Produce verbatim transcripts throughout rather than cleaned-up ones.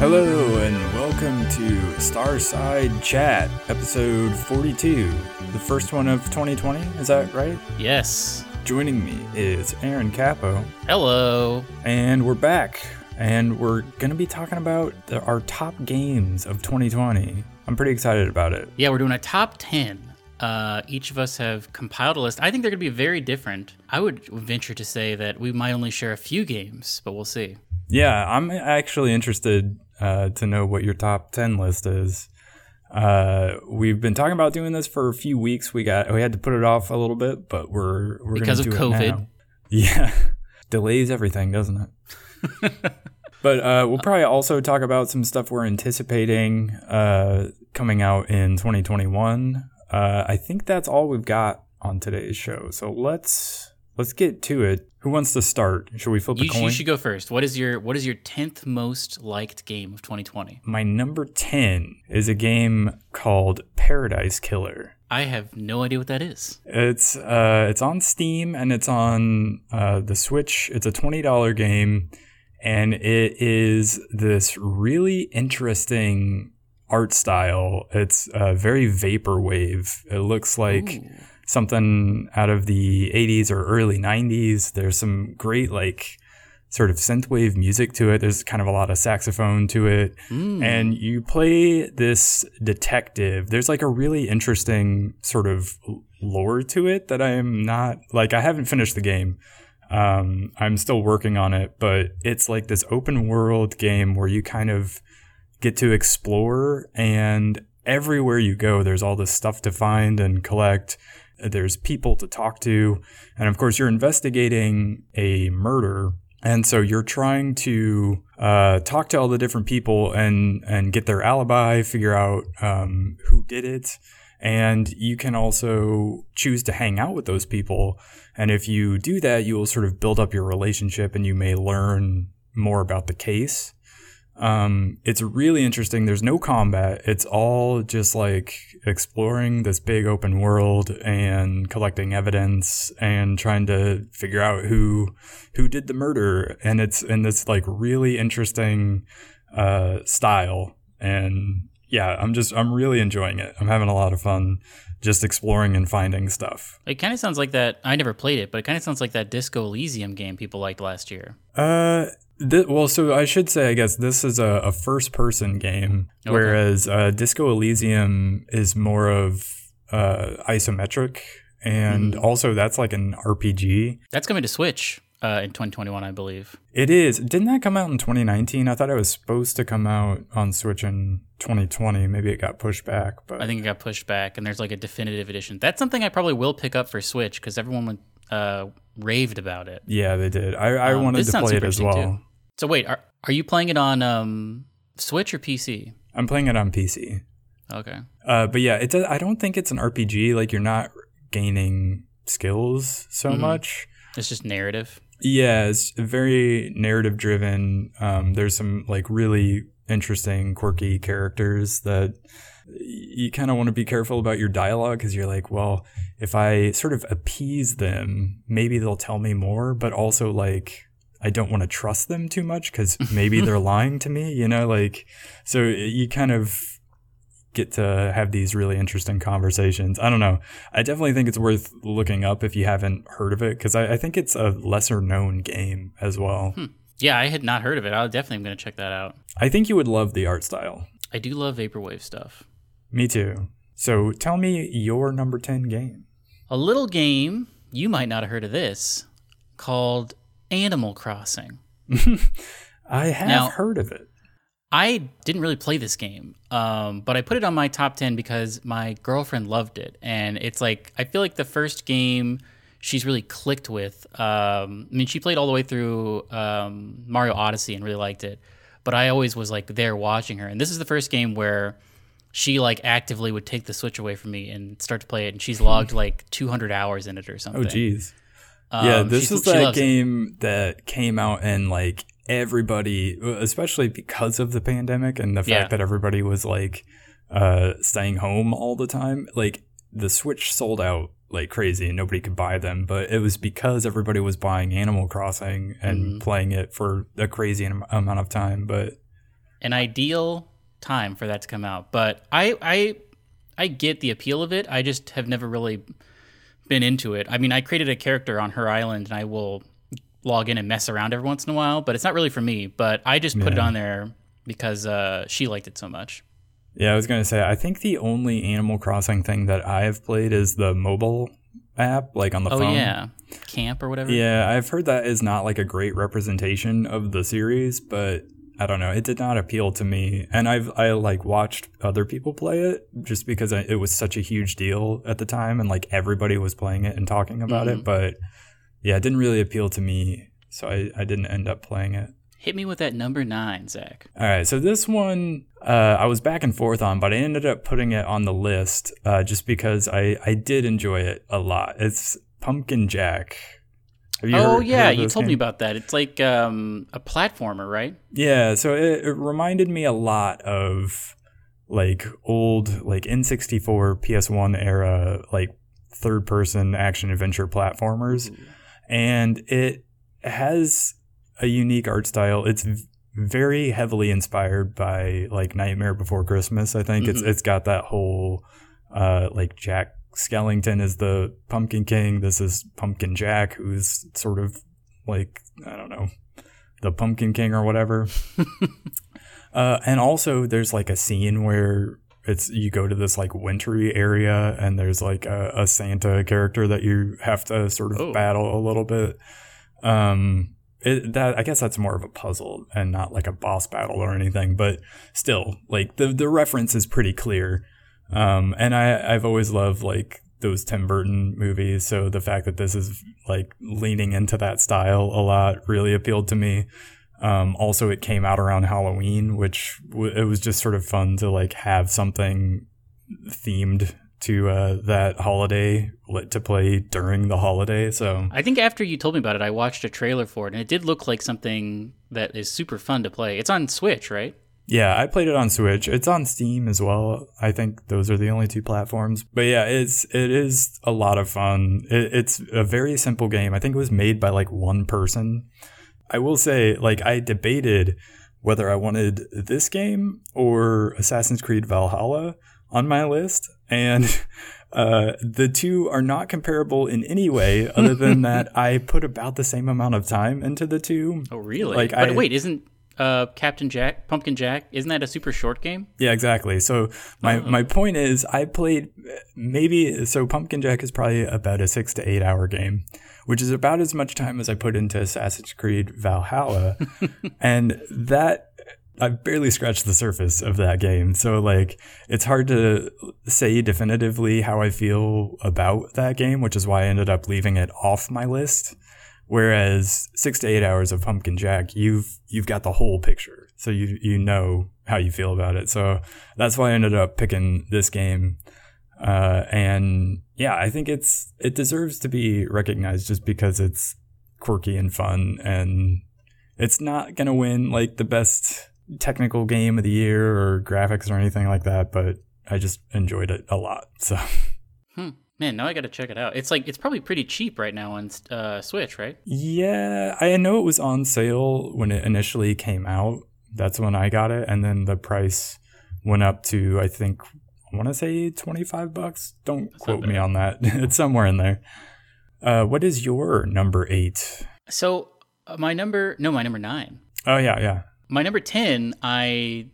Hello and welcome to Starside Chat, episode forty-two, the first one of twenty twenty, is that right? Yes. Joining me is Aaron Capo. Hello. And we're back, and we're going to be talking about the, our top games of twenty twenty. I'm pretty excited about it. Yeah, we're doing a top ten. Uh, each of us have compiled a list. I think they're going to be very different. I would venture to say that we might only share a few games, but we'll see. Yeah, I'm actually interested uh, to know what your top ten list is. Uh, we've been talking about doing this for a few weeks. We got we had to put it off a little bit, but we're we're going to do it now. Because of COVID. Yeah. Delays everything, doesn't it? But uh, we'll probably also talk about some stuff we're anticipating uh, coming out in twenty twenty-one. Uh, I think that's all we've got on today's show. So let's let's get to it. Who wants to start? Should we flip a coin? You should go first. What is your what is your tenth most liked game of twenty twenty? My number ten is a game called Paradise Killer. I have no idea what that is. It's uh, it's on Steam and it's on uh, the Switch. It's a twenty dollars game, and it is this really interesting art style. It's uh, very vaporwave. It looks like Ooh. something out of the eighties or early nineties. There's some great like sort of synthwave music to it. There's kind of a lot of saxophone to it. Mm. And you play this detective. There's like a really interesting sort of lore to it that I am not like I haven't finished the game. Um, I'm still working on it, but it's like this open world game where you kind of get to explore, and everywhere you go, there's all this stuff to find and collect. There's people to talk to. And of course, you're investigating a murder. And so you're trying to uh, talk to all the different people and, and get their alibi, figure out um, who did it. And you can also choose to hang out with those people. And if you do that, you will sort of build up your relationship and you may learn more about the case. Um, it's really interesting. There's no combat. It's all just like exploring this big open world and collecting evidence and trying to figure out who who did the murder. And it's in this like really interesting uh, style. And yeah, I'm just I'm really enjoying it. I'm having a lot of fun just exploring and finding stuff. It kind of sounds like that. I never played it, but it kind of sounds like that Disco Elysium game people liked last year. Uh. This, well, so I should say, I guess this is a, a first-person game, okay. whereas uh, Disco Elysium is more of uh, isometric, and mm-hmm. also that's like an R P G. That's coming to Switch uh, in twenty twenty-one, I believe. It is. Didn't that come out in twenty nineteen? I thought it was supposed to come out on Switch in twenty twenty. Maybe it got pushed back. But I think it got pushed back, and there's like a definitive edition. That's something I probably will pick up for Switch, because everyone uh, raved about it. Yeah, they did. I, I um, wanted to play it as well. Too. So wait, are are you playing it on um, Switch or P C? I'm playing it on P C. Okay. Uh, but yeah, it does, I don't think it's an R P G. Like you're not gaining skills so mm-hmm. much. It's just narrative. Yeah, it's very narrative driven. Um, there's some like really interesting, quirky characters that you kind of want to be careful about your dialogue because you're like, well, if I sort of appease them, maybe they'll tell me more. But also like, I don't want to trust them too much because maybe they're lying to me, you know, like, so you kind of get to have these really interesting conversations. I don't know. I definitely think it's worth looking up if you haven't heard of it, because I, I think it's a lesser known game as well. Hmm. Yeah, I had not heard of it. I definitely am going to check that out. I think you would love the art style. I do love vaporwave stuff. Me too. So tell me your number ten game. A little game, you might not have heard of this, called Animal Crossing. I have now, heard of it. I didn't really play this game, um, but I put it on my top ten because my girlfriend loved it. And it's like, I feel like the first game she's really clicked with. Um, I mean, she played all the way through um, Mario Odyssey and really liked it. But I always was like there watching her. And this is the first game where she like actively would take the Switch away from me and start to play it. And she's logged like two hundred hours in it or something. Oh, geez. Um, yeah, this is that game it. that came out and like everybody, especially because of the pandemic and the fact yeah. that everybody was like uh, staying home all the time, like the Switch sold out like crazy and nobody could buy them. But it was because everybody was buying Animal Crossing and mm-hmm. playing it for a crazy amount of time. But an ideal time for that to come out. But I, I, I get the appeal of it. I just have never really been into it. I mean, I created a character on her island, and I will log in and mess around every once in a while, but it's not really for me. But I just put yeah. it on there because uh, she liked it so much. Yeah, I was going to say, I think the only Animal Crossing thing that I've played is the mobile app, like on the oh, phone. Oh, yeah. Camp or whatever. Yeah, I've heard that is not like a great representation of the series, but I don't know. It did not appeal to me. And I've I like watched other people play it just because I, it was such a huge deal at the time, and like everybody was playing it and talking about mm-hmm. it. But yeah, it didn't really appeal to me, so I, I didn't end up playing it. Hit me with that number nine, Zach. All right, so this one uh, I was back and forth on, but I ended up putting it on the list uh, just because I, I did enjoy it a lot. It's Pumpkin Jack. Have you oh, heard, yeah, heard you told games? me about that. It's like um, a platformer, right? Yeah, so it, it reminded me a lot of like old like N sixty-four, P S one era like third-person action-adventure platformers, Ooh. and it has a unique art style. It's very heavily inspired by like Nightmare Before Christmas. I think mm-hmm. it's it's got that whole uh, like Jack Skellington is the Pumpkin King. This is Pumpkin Jack, who's sort of like, I don't know, the Pumpkin King or whatever. uh, and also there's like a scene where it's you go to this like wintry area, and there's like a, a Santa character that you have to sort of oh. battle a little bit. Um, It, that I guess that's more of a puzzle and not like a boss battle or anything, but still, like the the reference is pretty clear. Um, and I I've always loved like those Tim Burton movies, so the fact that this is like leaning into that style a lot really appealed to me. Um, also, it came out around Halloween, which w- it was just sort of fun to like have something themed to uh, that holiday to play during the holiday. So I think after you told me about it, I watched a trailer for it, and it did look like something that is super fun to play. It's on Switch, right? Yeah, I played it on Switch. It's on Steam as well. I think those are the only two platforms. But yeah, it's it is a lot of fun. It, it's a very simple game. I think it was made by like one person. I will say, like, I debated whether I wanted this game or Assassin's Creed Valhalla on my list, and uh, the two are not comparable in any way, other than that I put about the same amount of time into the two. Oh, really? Like, but I, wait, isn't uh, Captain Jack, Pumpkin Jack, isn't that a super short game? Yeah, exactly. So my oh. my point is, I played maybe so Pumpkin Jack is probably about a six to eight hour game, which is about as much time as I put into Assassin's Creed Valhalla, and that. I've barely scratched the surface of that game. So, like, it's hard to say definitively how I feel about that game, which is why I ended up leaving it off my list. Whereas six to eight hours of Pumpkin Jack, you've you've got the whole picture. So you you know how you feel about it. So that's why I ended up picking this game. Uh, and, yeah, I think it's it deserves to be recognized just because it's quirky and fun. And it's not going to win, like, the best technical game of the year or graphics or anything like that, but I just enjoyed it a lot. So hmm. man, now I gotta check it out. It's like it's probably pretty cheap right now on uh Switch, right? Yeah, I know it was on sale when it initially came out. That's when I got it, and then the price went up to I think I want to say twenty-five bucks. Don't That's quote me on that. It's somewhere in there. Uh what is your number eight? So uh, my number no my number nine. Oh yeah yeah My number ten, I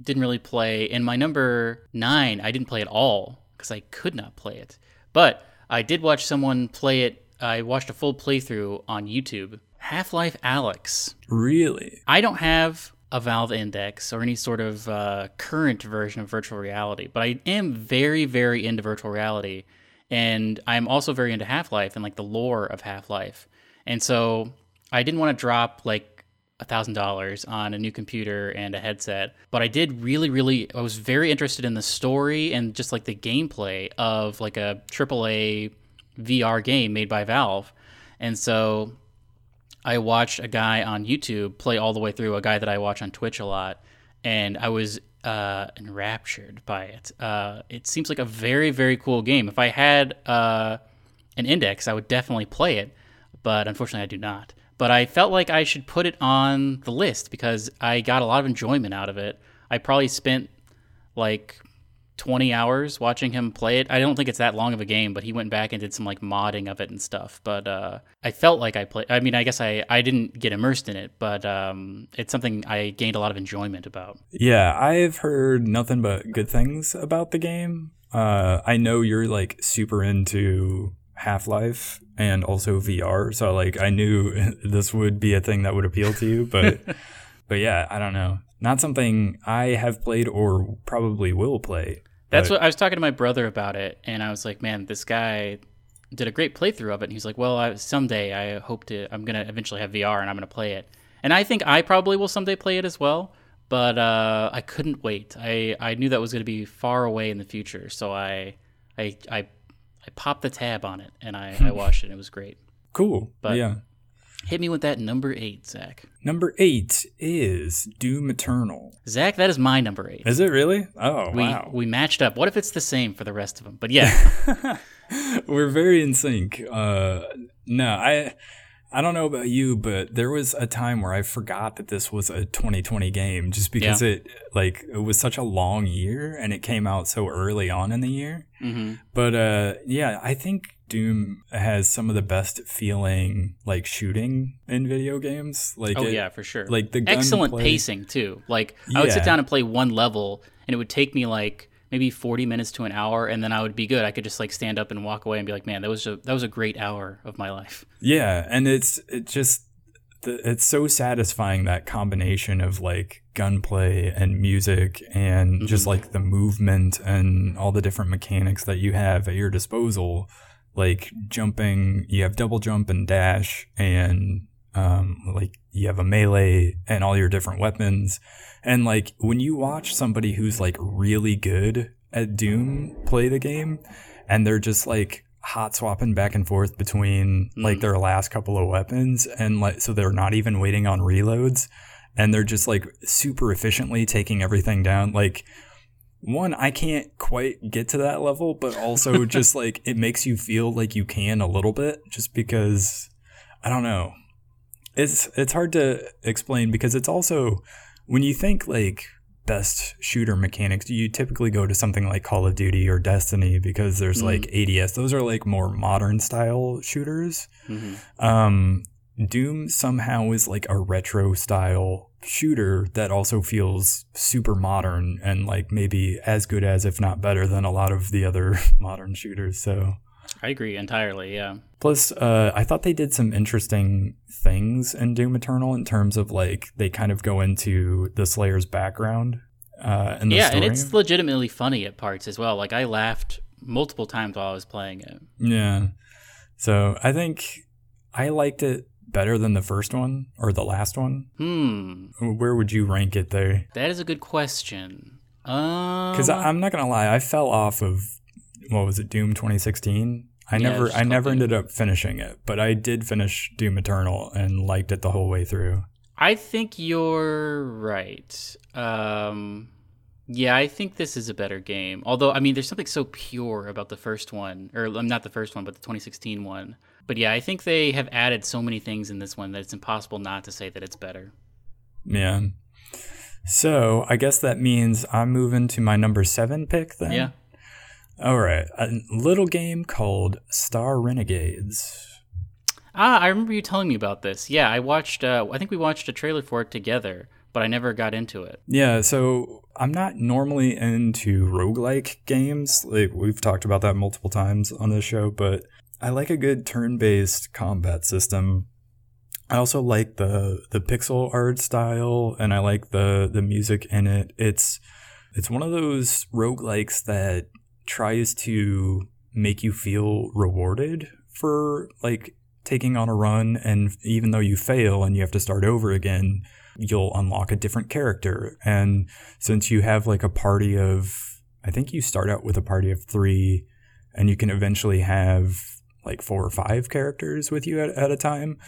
didn't really play, and my number nine, I didn't play at all because I could not play it. But I did watch someone play it. I watched a full playthrough on YouTube. Half-Life: Alyx. Really? I don't have a Valve Index or any sort of uh, current version of virtual reality, but I am very, very into virtual reality, and I'm also very into Half-Life and like the lore of Half-Life. And so I didn't want to drop like one thousand dollars on a new computer and a headset. But I did really, really, I was very interested in the story and just like the gameplay of like a triple A V R game made by Valve. And so I watched a guy on YouTube play all the way through, a guy that I watch on Twitch a lot, and I was uh, enraptured by it. Uh, it seems like a very, very cool game. If I had uh, an Index, I would definitely play it, but unfortunately I do not. but I felt like I should put it on the list because I got a lot of enjoyment out of it. I probably spent like twenty hours watching him play it. I don't think it's that long of a game, but he went back and did some like modding of it and stuff. But uh, I felt like I played, I mean, I guess I, I didn't get immersed in it, but um, it's something I gained a lot of enjoyment about. Yeah, I've heard nothing but good things about the game. Uh, I know you're like super into Half-Life and also V R, so like I knew this would be a thing that would appeal to you, but but yeah, I don't know. Not something I have played or probably will play. That's what I was talking to my brother about it, and I was like, man, this guy did a great playthrough of it. And he's like, well, I, someday I hope to, I'm going to eventually have V R and I'm going to play it. And I think I probably will someday play it as well, but uh, I couldn't wait. I, I knew that was going to be far away in the future, so I I I, I popped the tab on it, and I, I watched it, and it was great. Cool, but yeah. Hit me with that number eight, Zach. Number eight is Doom Eternal. Zach, that is my number eight. Is it really? Oh, we, wow. We matched up. What if it's the same for the rest of them? But yeah. We're very in sync. Uh, no, I I don't know about you, but there was a time where I forgot that this was a twenty twenty game just because yeah. it like it was such a long year and it came out so early on in the year. Mm-hmm. But uh, yeah, I think Doom has some of the best feeling like shooting in video games. Like oh it, yeah, for sure. Like the gun excellent play. Pacing too. Like yeah. I would sit down and play one level, and it would take me like maybe forty minutes to an hour, and then I would be good. I could just like stand up and walk away and be like, man, that was a that was a great hour of my life. Yeah, and it's it just it's so satisfying, that combination of like gunplay and music and mm-hmm. just like the movement and all the different mechanics that you have at your disposal. Like jumping, you have double jump and dash, and um, like you have a melee and all your different weapons. And like when you watch somebody who's like really good at Doom play the game, and they're just like hot swapping back and forth between mm-hmm. like their last couple of weapons, and like so they're not even waiting on reloads, and they're just like super efficiently taking everything down. Like, one, I can't quite get to that level, but also just like it makes you feel like you can a little bit, just because I don't know. It's it's hard to explain, because it's also when you think like best shooter mechanics, you typically go to something like Call of Duty or Destiny, because there's mm-hmm. like A D S. Those are like more modern style shooters. Mm-hmm. Um, Doom somehow is like a retro style shooter that also feels super modern and like maybe as good as, if not better than, a lot of the other modern shooters. So I agree entirely. Yeah. Plus, uh, I thought they did some interesting things in Doom Eternal in terms of like they kind of go into the Slayer's background. Uh, and yeah, story. And it's legitimately funny at parts as well. Like I laughed multiple times while I was playing it. Yeah. So I think I liked it better than the first one or the last one. Hmm. Where would you rank it there? That is a good question. Um, because I'm not gonna lie, I fell off of what was it, Doom twenty sixteen. I yeah, never, I never ended up finishing it, but I did finish Doom Eternal and liked it the whole way through. I think you're right. Um, yeah, I think this is a better game. Although, I mean, there's something so pure about the first one, or not the first one, but the twenty sixteen one. But yeah, I think they have added so many things in this one that it's impossible not to say that it's better. Yeah. So I guess that means I'm moving to my number seven pick then. Yeah. All right. A little game called Star Renegades. Ah, I remember you telling me about this. Yeah, I watched, uh, I think we watched a trailer for it together, but I never got into it. Yeah, so I'm not normally into roguelike games. Like, we've talked about that multiple times on this show, but I like a good turn-based combat system. I also like the the pixel art style, and I like the the music in it. It's it's one of those roguelikes that tries to make you feel rewarded for like taking on a run, and even though you fail and you have to start over again, you'll unlock a different character. And since you have like a party of, I think you start out with a party of three, and you can eventually have like four or five characters with you at, at a time.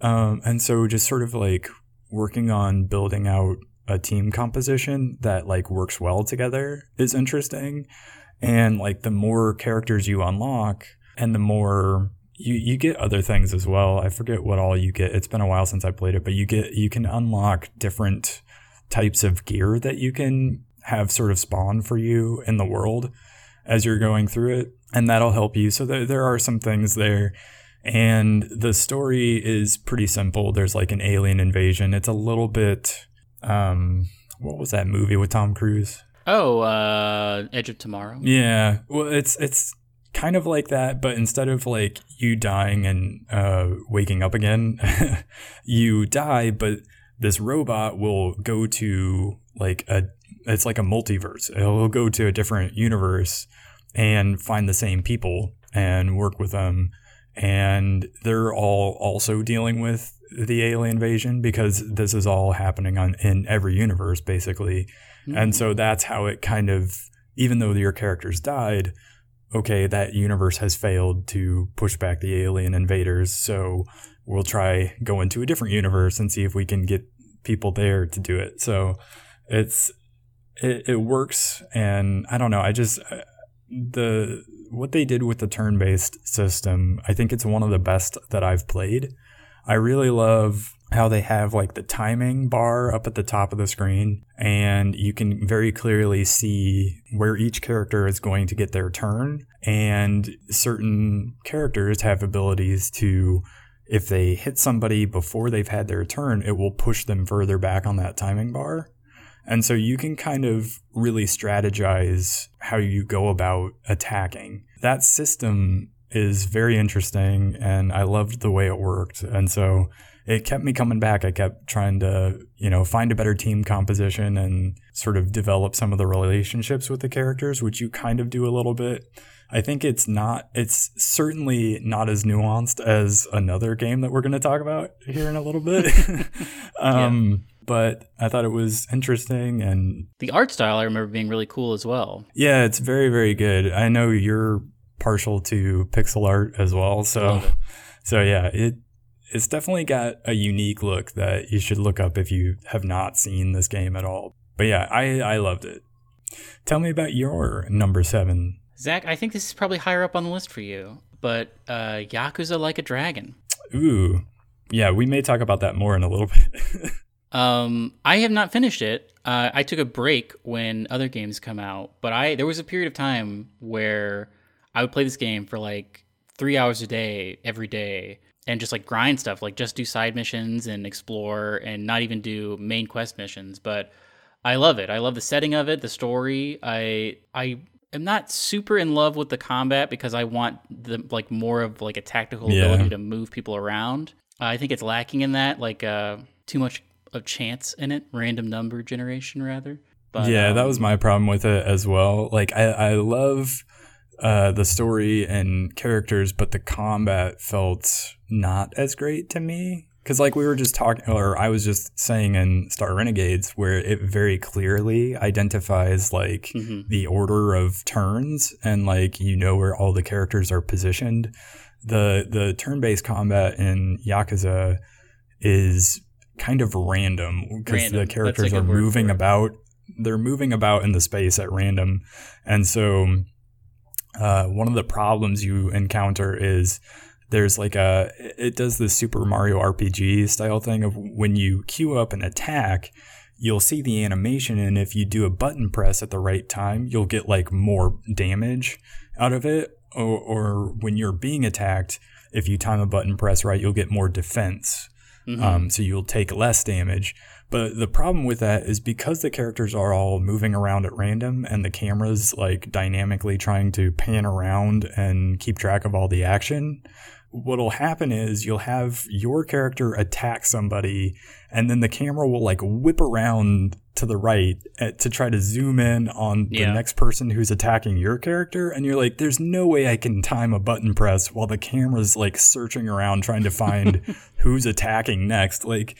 Um, and so just sort of like working on building out a team composition that like works well together is interesting. And like the more characters you unlock and the more you you get other things as well. I forget what all you get. It's been a while since I played it, but you get you can unlock different types of gear that you can have sort of spawn for you in the world as you're going through it, and that'll help you. So there, there are some things there. And the story is pretty simple. There's like an alien invasion. It's a little bit, um, what was that movie with Tom Cruise? Oh, uh, Edge of Tomorrow. Yeah. Well, it's it's kind of like that, but instead of like you dying and uh, waking up again, you die, but this robot will go to like a, it's like a multiverse. It'll go to a different universe and find the same people and work with them. And they're all also dealing with the alien invasion because this is all happening on in every universe, basically. Mm-hmm. And so that's how it kind of, even though your characters died, okay, that universe has failed to push back the alien invaders. So we'll try go into a different universe and see if we can get people there to do it. So it's it, it works. And I don't know. I just the what they did with the turn-based system, I think it's one of the best that I've played. I really love how they have like the timing bar up at the top of the screen, and you can very clearly see where each character is going to get their turn. And certain characters have abilities to, if they hit somebody before they've had their turn, it will push them further back on that timing bar. And so you can kind of really strategize how you go about attacking. That system is very interesting, and I loved the way it worked. And so it kept me coming back. I kept trying to, you know, find a better team composition and sort of develop some of the relationships with the characters, which you kind of do a little bit. I think it's not, it's certainly not as nuanced as another game that we're going to talk about here in a little bit. um, yeah. But I thought it was interesting, and the art style I remember being really cool as well. Yeah, it's very, very good. I know you're partial to pixel art as well, so so yeah, it it's definitely got a unique look that you should look up if you have not seen this game at all. But yeah, I, I loved it. Tell me about your number seven. Zach, I think this is probably higher up on the list for you, but uh, Yakuza Like a Dragon. Ooh, yeah, we may talk about that more in a little bit. Um, I have not finished it. Uh, I took a break when other games come out, but I there was a period of time where I would play this game for like three hours a day, every day, and just like grind stuff, like just do side missions and explore and not even do main quest missions. But I love it. I love the setting of it, the story. I I am not super in love with the combat because I want the like more of like a tactical yeah. ability to move people around. Uh, I think it's lacking in that, like uh, too much of chance in it, random number generation rather. But yeah, um, that was my problem with it as well. Like I, I love uh, the story and characters, but the combat felt not as great to me. Cause like we were just talking, or I was just saying in Star Renegades, where it very clearly identifies like mm-hmm. the order of turns and like, you know, where all the characters are positioned. The, the turn-based combat in Yakuza is kind of random because the characters are moving about they're moving about in the space at random. And so uh one of the problems you encounter is there's like a it does this Super Mario R P G style thing of when you queue up an attack, you'll see the animation, and if you do a button press at the right time, you'll get like more damage out of it, or, or when you're being attacked, if you time a button press right, you'll get more defense. Mm-hmm. Um, so you'll take less damage. But the problem with that is because the characters are all moving around at random and the camera's like dynamically trying to pan around and keep track of all the action, what'll happen is you'll have your character attack somebody, and then the camera will like whip around to the right at, to try to zoom in on yeah. the next person who's attacking your character. And you're like, there's no way I can time a button press while the camera's like searching around trying to find who's attacking next. Like,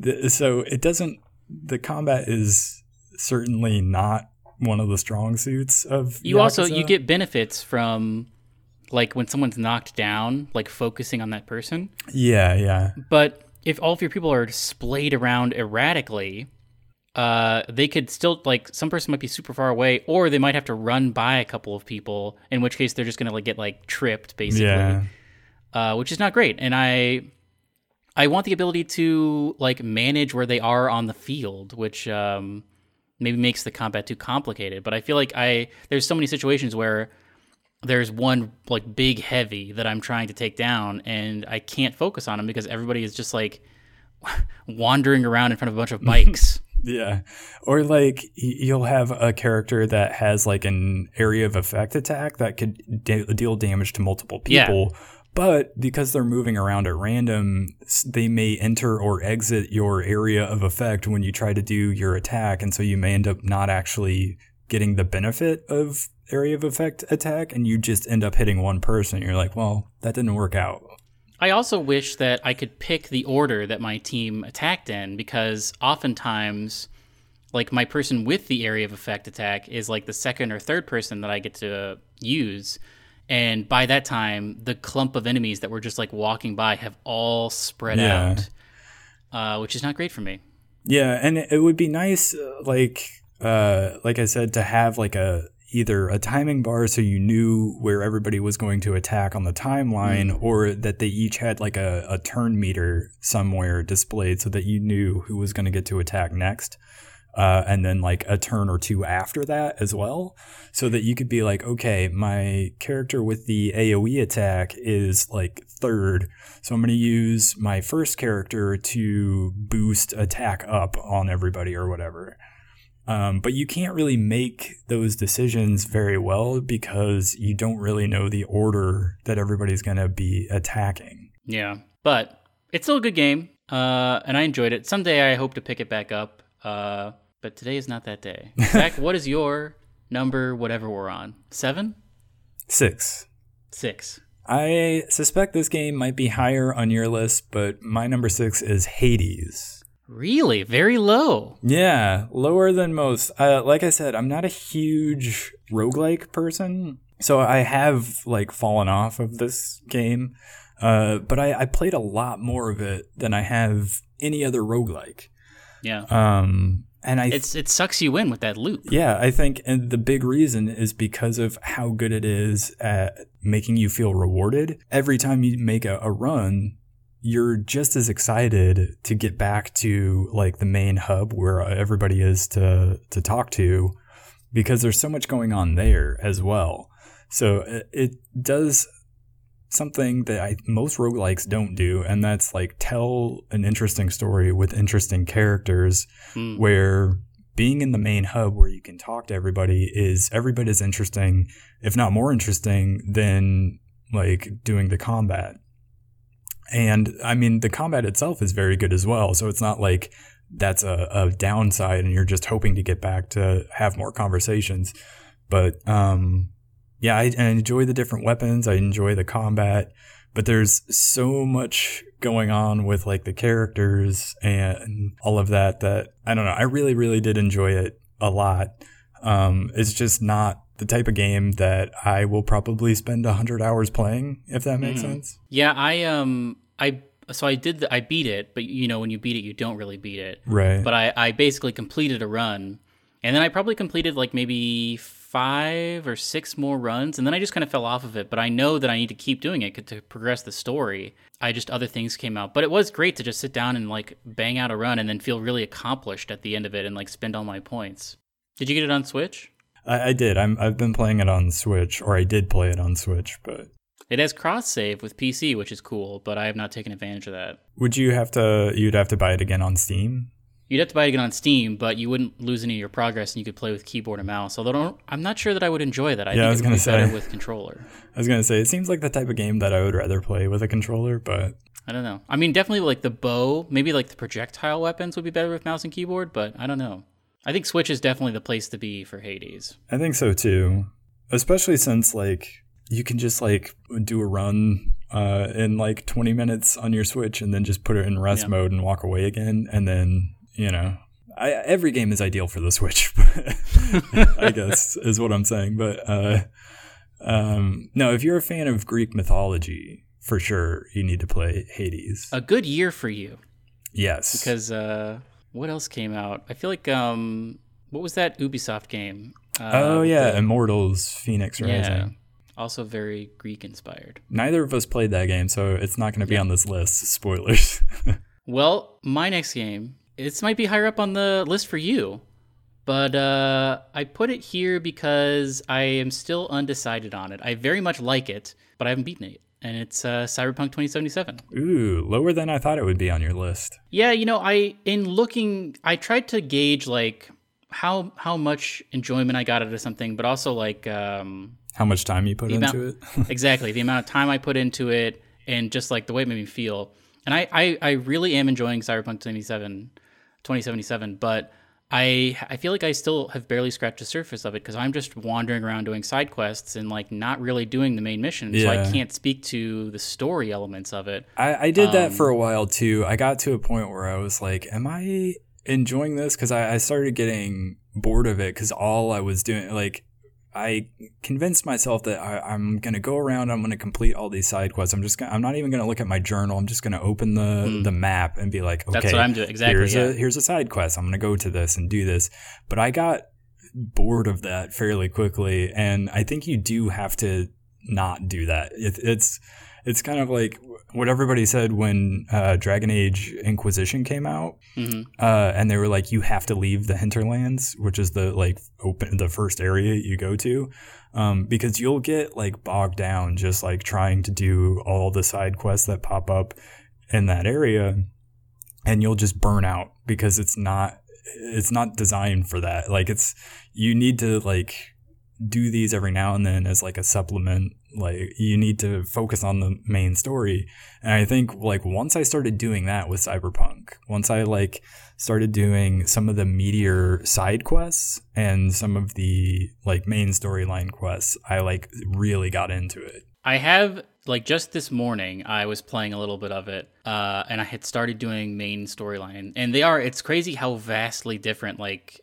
th- so it doesn't, the combat is certainly not one of the strong suits of You Yakuza. Also, you get benefits from, like when someone's knocked down, like focusing on that person. Yeah, yeah. But if all of your people are splayed around erratically, uh, they could still, like some person might be super far away, or they might have to run by a couple of people, in which case they're just going to like get like tripped basically. Yeah. uh, which is not great. And I I want the ability to like manage where they are on the field, which um, maybe makes the combat too complicated. But I feel like I there's so many situations where there's one like big heavy that I'm trying to take down, and I can't focus on him because everybody is just like wandering around in front of a bunch of bikes. Yeah. Or like you'll have a character that has like an area of effect attack that could de- deal damage to multiple people. Yeah. But because they're moving around at random, they may enter or exit your area of effect when you try to do your attack. And so you may end up not actually getting the benefit of area of effect attack, and you just end up hitting one person. You're like, well, that didn't work out. I also wish that I could pick the order that my team attacked in, because oftentimes, like, my person with the area of effect attack is like the second or third person that I get to use. And by that time, the clump of enemies that were just like walking by have all spread yeah. out, uh, which is not great for me. Yeah. And it would be nice, like, uh, like I said, to have like a, either a timing bar so you knew where everybody was going to attack on the timeline, mm. or that they each had like a, a turn meter somewhere displayed so that you knew who was going to get to attack next. Uh, and then like a turn or two after that as well, so that you could be like, okay, my character with the AoE attack is like third, so I'm going to use my first character to boost attack up on everybody or whatever. Um, but you can't really make those decisions very well because you don't really know the order that everybody's going to be attacking. Yeah, but it's still a good game, uh, and I enjoyed it. Someday I hope to pick it back up, uh, but today is not that day. Zach, what is your number, whatever we're on? Seven? Six. Six. I suspect this game might be higher on your list, but my number six is Hades. Really? Very low. Yeah, lower than most. Uh, like I said, I'm not a huge roguelike person, so I have like fallen off of this game, uh, but I, I played a lot more of it than I have any other roguelike. Yeah. Um, and I th- it's, it sucks you in with that loop. Yeah, I think and the big reason is because of how good it is at making you feel rewarded. Every time you make a, a run, you're just as excited to get back to like the main hub where everybody is to to talk to, because there's so much going on there as well. So it, it does something that I, most roguelikes don't do, and that's like tell an interesting story with interesting characters, mm. where being in the main hub where you can talk to everybody is every bit as interesting, if not more interesting, than like doing the combat. And I mean, the combat itself is very good as well. So it's not like that's a, a downside and you're just hoping to get back to have more conversations. But um, yeah, I, I enjoy the different weapons. I enjoy the combat. But there's so much going on with like the characters and all of that that I don't know. I really, really did enjoy it a lot. Um, it's just not the type of game that I will probably spend one hundred hours playing, if that makes mm. sense. Yeah, I um I so I did the, I beat it, but you know when you beat it you don't really beat it. Right. But I I basically completed a run, and then I probably completed like maybe five or six more runs, and then I just kind of fell off of it, but I know that I need to keep doing it to progress the story. I just other things came out, but it was great to just sit down and like bang out a run and then feel really accomplished at the end of it and like spend all my points. Did you get it on Switch? I, I did. I'm, I've been playing it on Switch, or I did play it on Switch, but it has cross-save with P C, which is cool. But I have not taken advantage of that. Would you have to? You'd have to buy it again on Steam. You'd have to buy it again on Steam, but you wouldn't lose any of your progress, and you could play with keyboard and mouse. Although I don't, I'm not sure that I would enjoy that. I yeah, think I was it would be say, better with controller. I was gonna say it seems like the type of game that I would rather play with a controller, but I don't know. I mean, definitely like the bow, maybe like the projectile weapons would be better with mouse and keyboard, but I don't know. I think Switch is definitely the place to be for Hades. I think so, too. Especially since, like, you can just, like, do a run uh, in, like, twenty minutes on your Switch and then just put it in rest yeah. mode and walk away again. And then, you know, I, every game is ideal for the Switch, I guess, is what I'm saying. But, uh, um, no, if you're a fan of Greek mythology, for sure, you need to play Hades. A good year for you. Yes. Because, uh... what else came out? I feel like, um, what was that Ubisoft game? Uh, oh, yeah, the Immortals Fenyx Rising. Yeah. Also very Greek-inspired. Neither of us played that game, so it's not going to be yeah. on this list. Spoilers. Well, my next game, this might be higher up on the list for you, but uh, I put it here because I am still undecided on it. I very much like it, but I haven't beaten it. And it's uh, Cyberpunk twenty seventy-seven. Ooh, lower than I thought it would be on your list. Yeah, you know, I in looking, I tried to gauge, like, how how much enjoyment I got out of something, but also, like... Um, how much time you put amount, into it. Exactly, the amount of time I put into it and just, like, the way it made me feel. And I, I, I really am enjoying Cyberpunk twenty seventy-seven, but I I feel like I still have barely scratched the surface of it because I'm just wandering around doing side quests and, like, not really doing the main mission, yeah. so I can't speak to the story elements of it. I, I did um, that for a while, too. I got to a point where I was like, am I enjoying this? Because I, I started getting bored of it because all I was doing, like... I convinced myself that I, I'm going to go around, I'm going to complete all these side quests. I'm just gonna, I'm not even going to look at my journal. I'm just going to open the, mm. the map and be like, okay, that's what I'm doing. Exactly, here's, yeah. a, here's a side quest. I'm going to go to this and do this. But I got bored of that fairly quickly. And I think you do have to not do that. It, it's it's kind of like what everybody said when uh, Dragon Age Inquisition came out, mm-hmm. uh, and they were like, you have to leave the hinterlands, which is the like open the first area you go to, um, because you'll get like bogged down just like trying to do all the side quests that pop up in that area, and you'll just burn out because it's not it's not designed for that. Like it's you need to like do these every now and then as like a supplement. Like you need to focus on the main story. And I think like once I started doing that with Cyberpunk, once I like started doing some of the meteor side quests and some of the like main storyline quests, I like really got into it. I have like just this morning I was playing a little bit of it uh, and I had started doing main storyline and they are, it's crazy how vastly different like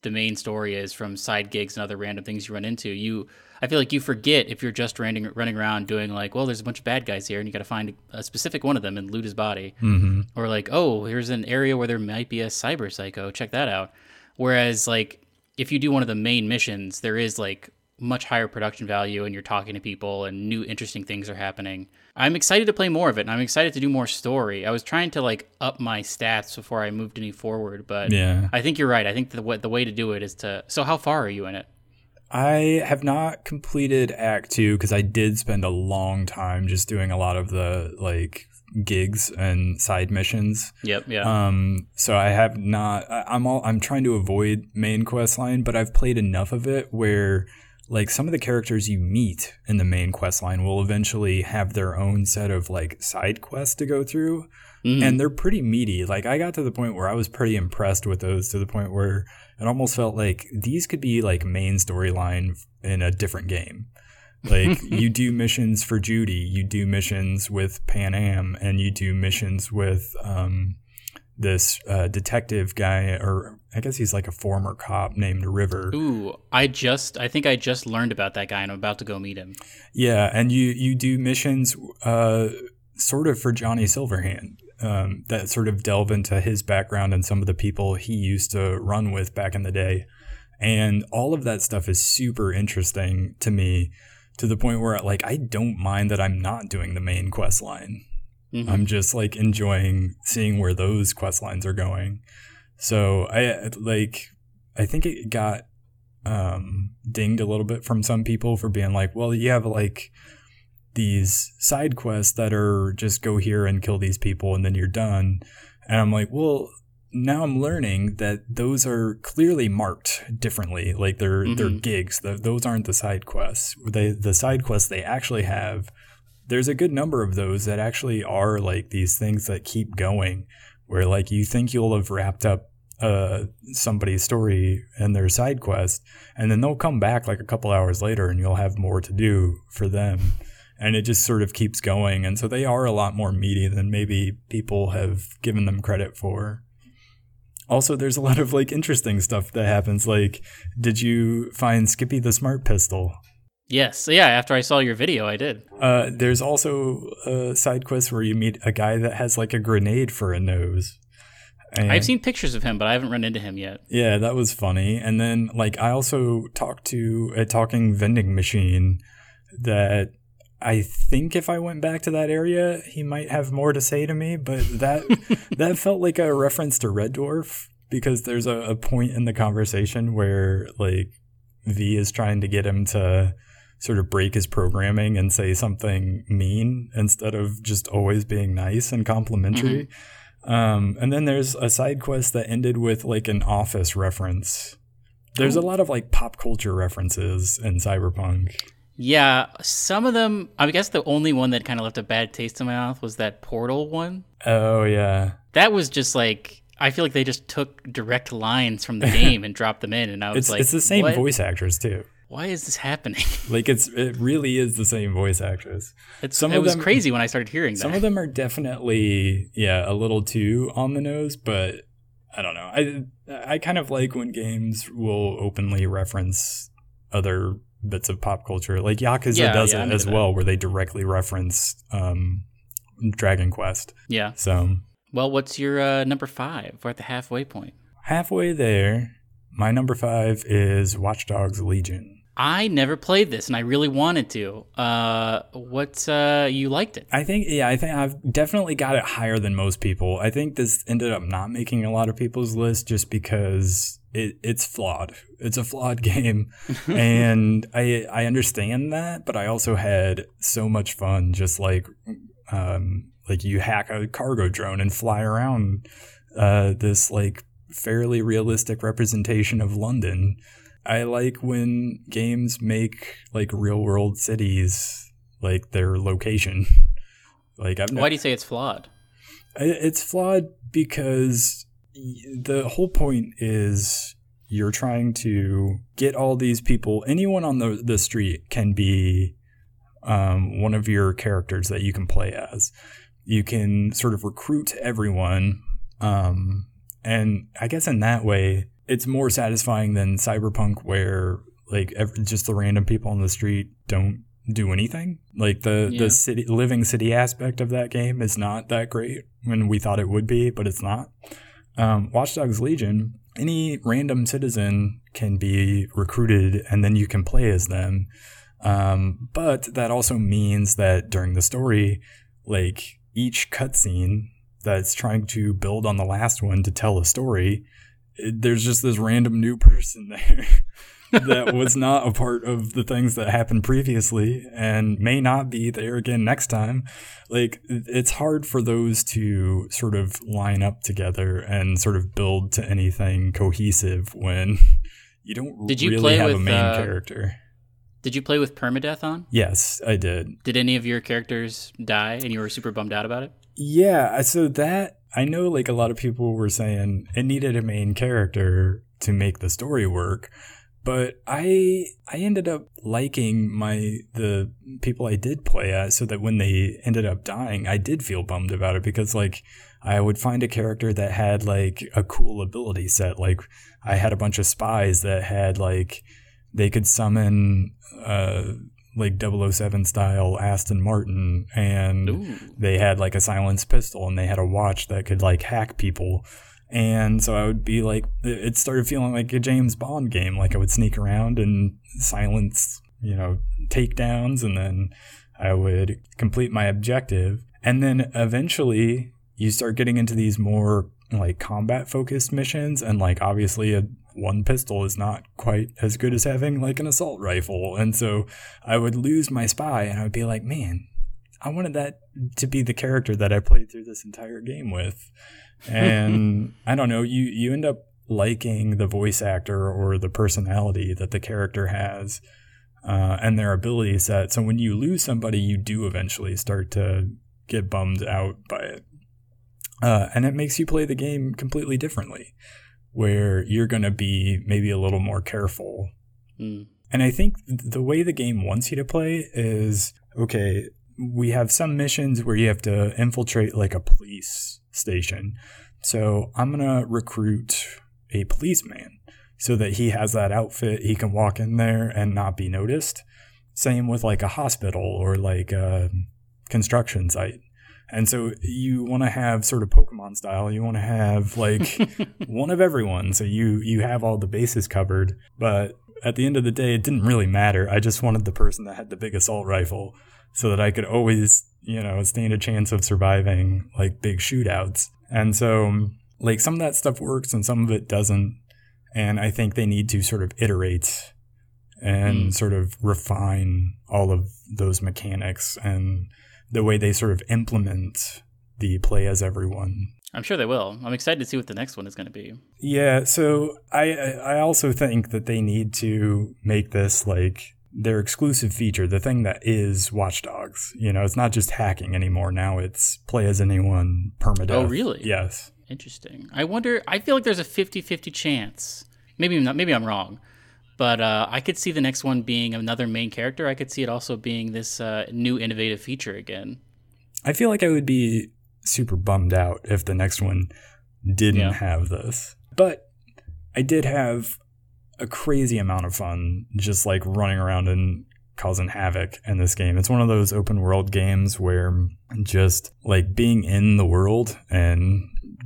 the main story is from side gigs and other random things you run into. You I feel like you forget if you're just running, running around doing like, well, there's a bunch of bad guys here and you got to find a specific one of them and loot his body. Mm-hmm. Or like, oh, here's an area where there might be a cyber psycho. Check that out. Whereas like if you do one of the main missions, there is like much higher production value and you're talking to people and new interesting things are happening. I'm excited to play more of it and I'm excited to do more story. I was trying to like up my stats before I moved any forward, but yeah. I think you're right. I think the, what, the way to do it is to... So how far are you in it? I have not completed Act Two because I did spend a long time just doing a lot of the like gigs and side missions. Yep. Yeah. Um. So I have not. I'm all. I'm trying to avoid main quest line, but I've played enough of it where like some of the characters you meet in the main quest line will eventually have their own set of like side quests to go through, mm. and they're pretty meaty. Like I got to the point where I was pretty impressed with those to the point where. It almost felt like these could be like main storyline in a different game. Like you do missions for Judy, you do missions with Pan Am, and you do missions with um, this uh, detective guy, or I guess he's like a former cop named River. Ooh, I just, I think I just learned about that guy and I'm about to go meet him. Yeah, and you, you do missions uh, sort of for Johnny Silverhand. Um, that sort of delve into his background and some of the people he used to run with back in the day. And all of that stuff is super interesting to me to the point where like I don't mind that I'm not doing the main quest line. Mm-hmm. I'm just like enjoying seeing where those quest lines are going. So I like I think it got um, dinged a little bit from some people for being like, well, you have like these side quests that are just go here and kill these people and then you're done. And I'm like, well, now I'm learning that those are clearly marked differently. Like they're, mm-hmm. they're gigs. The, those aren't the side quests. They, the side quests they actually have, there's a good number of those that actually are like these things that keep going where like you think you'll have wrapped up uh, somebody's story and their side quest and then they'll come back like a couple hours later and you'll have more to do for them. And it just sort of keeps going. And so they are a lot more meaty than maybe people have given them credit for. Also, there's a lot of like interesting stuff that happens. Like, did you find Skippy the Smart Pistol? Yes. Yeah. After I saw your video, I did. Uh, there's also a side quest where you meet a guy that has like a grenade for a nose. And I've seen pictures of him, but I haven't run into him yet. Yeah, that was funny. And then like I also talked to a talking vending machine that I think if I went back to that area, he might have more to say to me. But that that felt like a reference to Red Dwarf, because there's a, a point in the conversation where like V is trying to get him to sort of break his programming and say something mean instead of just always being nice and complimentary. Mm-hmm. Um, and then there's a side quest that ended with like an Office reference. There's a lot of like pop culture references in Cyberpunk. Yeah, some of them. I guess the only one that kind of left a bad taste in my mouth was that Portal one. Oh, yeah. That was just like, I feel like they just took direct lines from the game and dropped them in. And I was it's, like, it's the same what? voice actors, too. Why is this happening? Like, it's it really is the same voice actress. It's, some it of was them, crazy when I started hearing some that. Some of them are definitely, yeah, a little too on the nose, but I don't know. I, I kind of like when games will openly reference other bits of pop culture. Like Yakuza yeah, does yeah, it as well, that. where they directly reference um, Dragon Quest. Yeah. So, well, what's your uh, number five? We're at the halfway point. Halfway there. My number five is Watch Dogs Legion. I never played this, and I really wanted to. Uh, what uh, you liked it? I think, yeah, I think I've definitely got it higher than most people. I think this ended up not making a lot of people's list just because it, it's flawed. It's a flawed game, and I I understand that, but I also had so much fun. Just like um, like you hack a cargo drone and fly around uh, this like fairly realistic representation of London. I like when games make like real world cities like their location. Like, I've never, why do you say it's flawed? It's flawed because the whole point is you're trying to get all these people. Anyone on the, the street can be um, one of your characters that you can play as. You can sort of recruit everyone, um, and I guess in that way, it's more satisfying than Cyberpunk, where like every, just the random people on the street don't do anything. Like the, yeah. the city living city aspect of that game is not that great when we thought it would be, but it's not. Um, Watch Dogs Legion, any random citizen can be recruited and then you can play as them. Um, but that also means that during the story, like each cutscene that's trying to build on the last one to tell a story, there's just this random new person there that was not a part of the things that happened previously and may not be there again next time. Like, it's hard for those to sort of line up together and sort of build to anything cohesive when you don't did you really play have with, a main uh, character. Did you play with permadeath on? Yes, I did. Did any of your characters die and you were super bummed out about it? Yeah, so that... I know like a lot of people were saying it needed a main character to make the story work, but I I ended up liking my the people I did play as, so that when they ended up dying, I did feel bummed about it, because like I would find a character that had like a cool ability set. Like I had a bunch of spies that had like they could summon uh like double oh seven style Aston Martin, and Ooh. They had like a silenced pistol, and they had a watch that could like hack people. And so I would be like, it started feeling like a James Bond game. Like I would sneak around and silence, you know, takedowns, and then I would complete my objective. And then eventually you start getting into these more like combat focused missions, and like obviously a one pistol is not quite as good as having like an assault rifle. And so I would lose my spy, and I would be like, man, I wanted that to be the character that I played through this entire game with. And I don't know, you, you end up liking the voice actor or the personality that the character has uh, and their ability set. So when you lose somebody, you do eventually start to get bummed out by it. Uh, and it makes you play the game completely differently, where you're going to be maybe a little more careful. Mm. And I think the way the game wants you to play is, okay, we have some missions where you have to infiltrate like a police station. So I'm going to recruit a policeman so that he has that outfit. He can walk in there and not be noticed. Same with like a hospital or like a construction site. And so you want to have sort of Pokemon style. You want to have like one of everyone. So you you have all the bases covered. But at the end of the day, it didn't really matter. I just wanted the person that had the big assault rifle so that I could always, you know, stand a chance of surviving, like, big shootouts. And so, like, some of that stuff works and some of it doesn't. And I think they need to sort of iterate and mm. sort of refine all of those mechanics and the way they sort of implement the play as everyone. I'm sure they will. I'm excited to see what the next one is going to be. Yeah, so I I also think that they need to make this, like, their exclusive feature, the thing that is Watch Dogs. You know, it's not just hacking anymore. Now it's play as anyone permadeath. Oh, really? Yes. Interesting. I wonder, I feel like there's a fifty-fifty chance. Maybe not, maybe I'm wrong. But uh, I could see the next one being another main character. I could see it also being this uh, new innovative feature again. I feel like I would be super bummed out if the next one didn't yeah. have this. But I did have a crazy amount of fun just like running around and causing havoc in this game. It's one of those open world games where just like being in the world and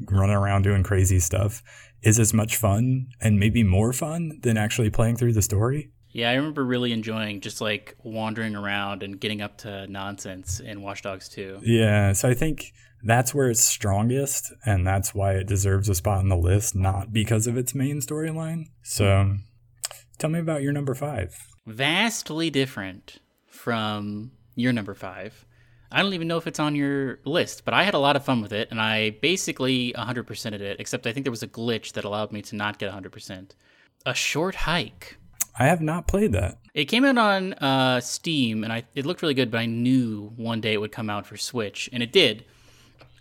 running around doing crazy stuff is as much fun and maybe more fun than actually playing through the story. Yeah, I remember really enjoying just like wandering around and getting up to nonsense in Watch Dogs two. Yeah, so I think that's where it's strongest, and that's why it deserves a spot on the list, not because of its main storyline. So tell me about your number five. Vastly different from your number five. I don't even know if it's on your list, but I had a lot of fun with it, and I basically one hundred percented it, except I think there was a glitch that allowed me to not get one hundred percent. A Short Hike. I have not played that. It came out on uh, Steam, and I, it looked really good, but I knew one day it would come out for Switch, and it did.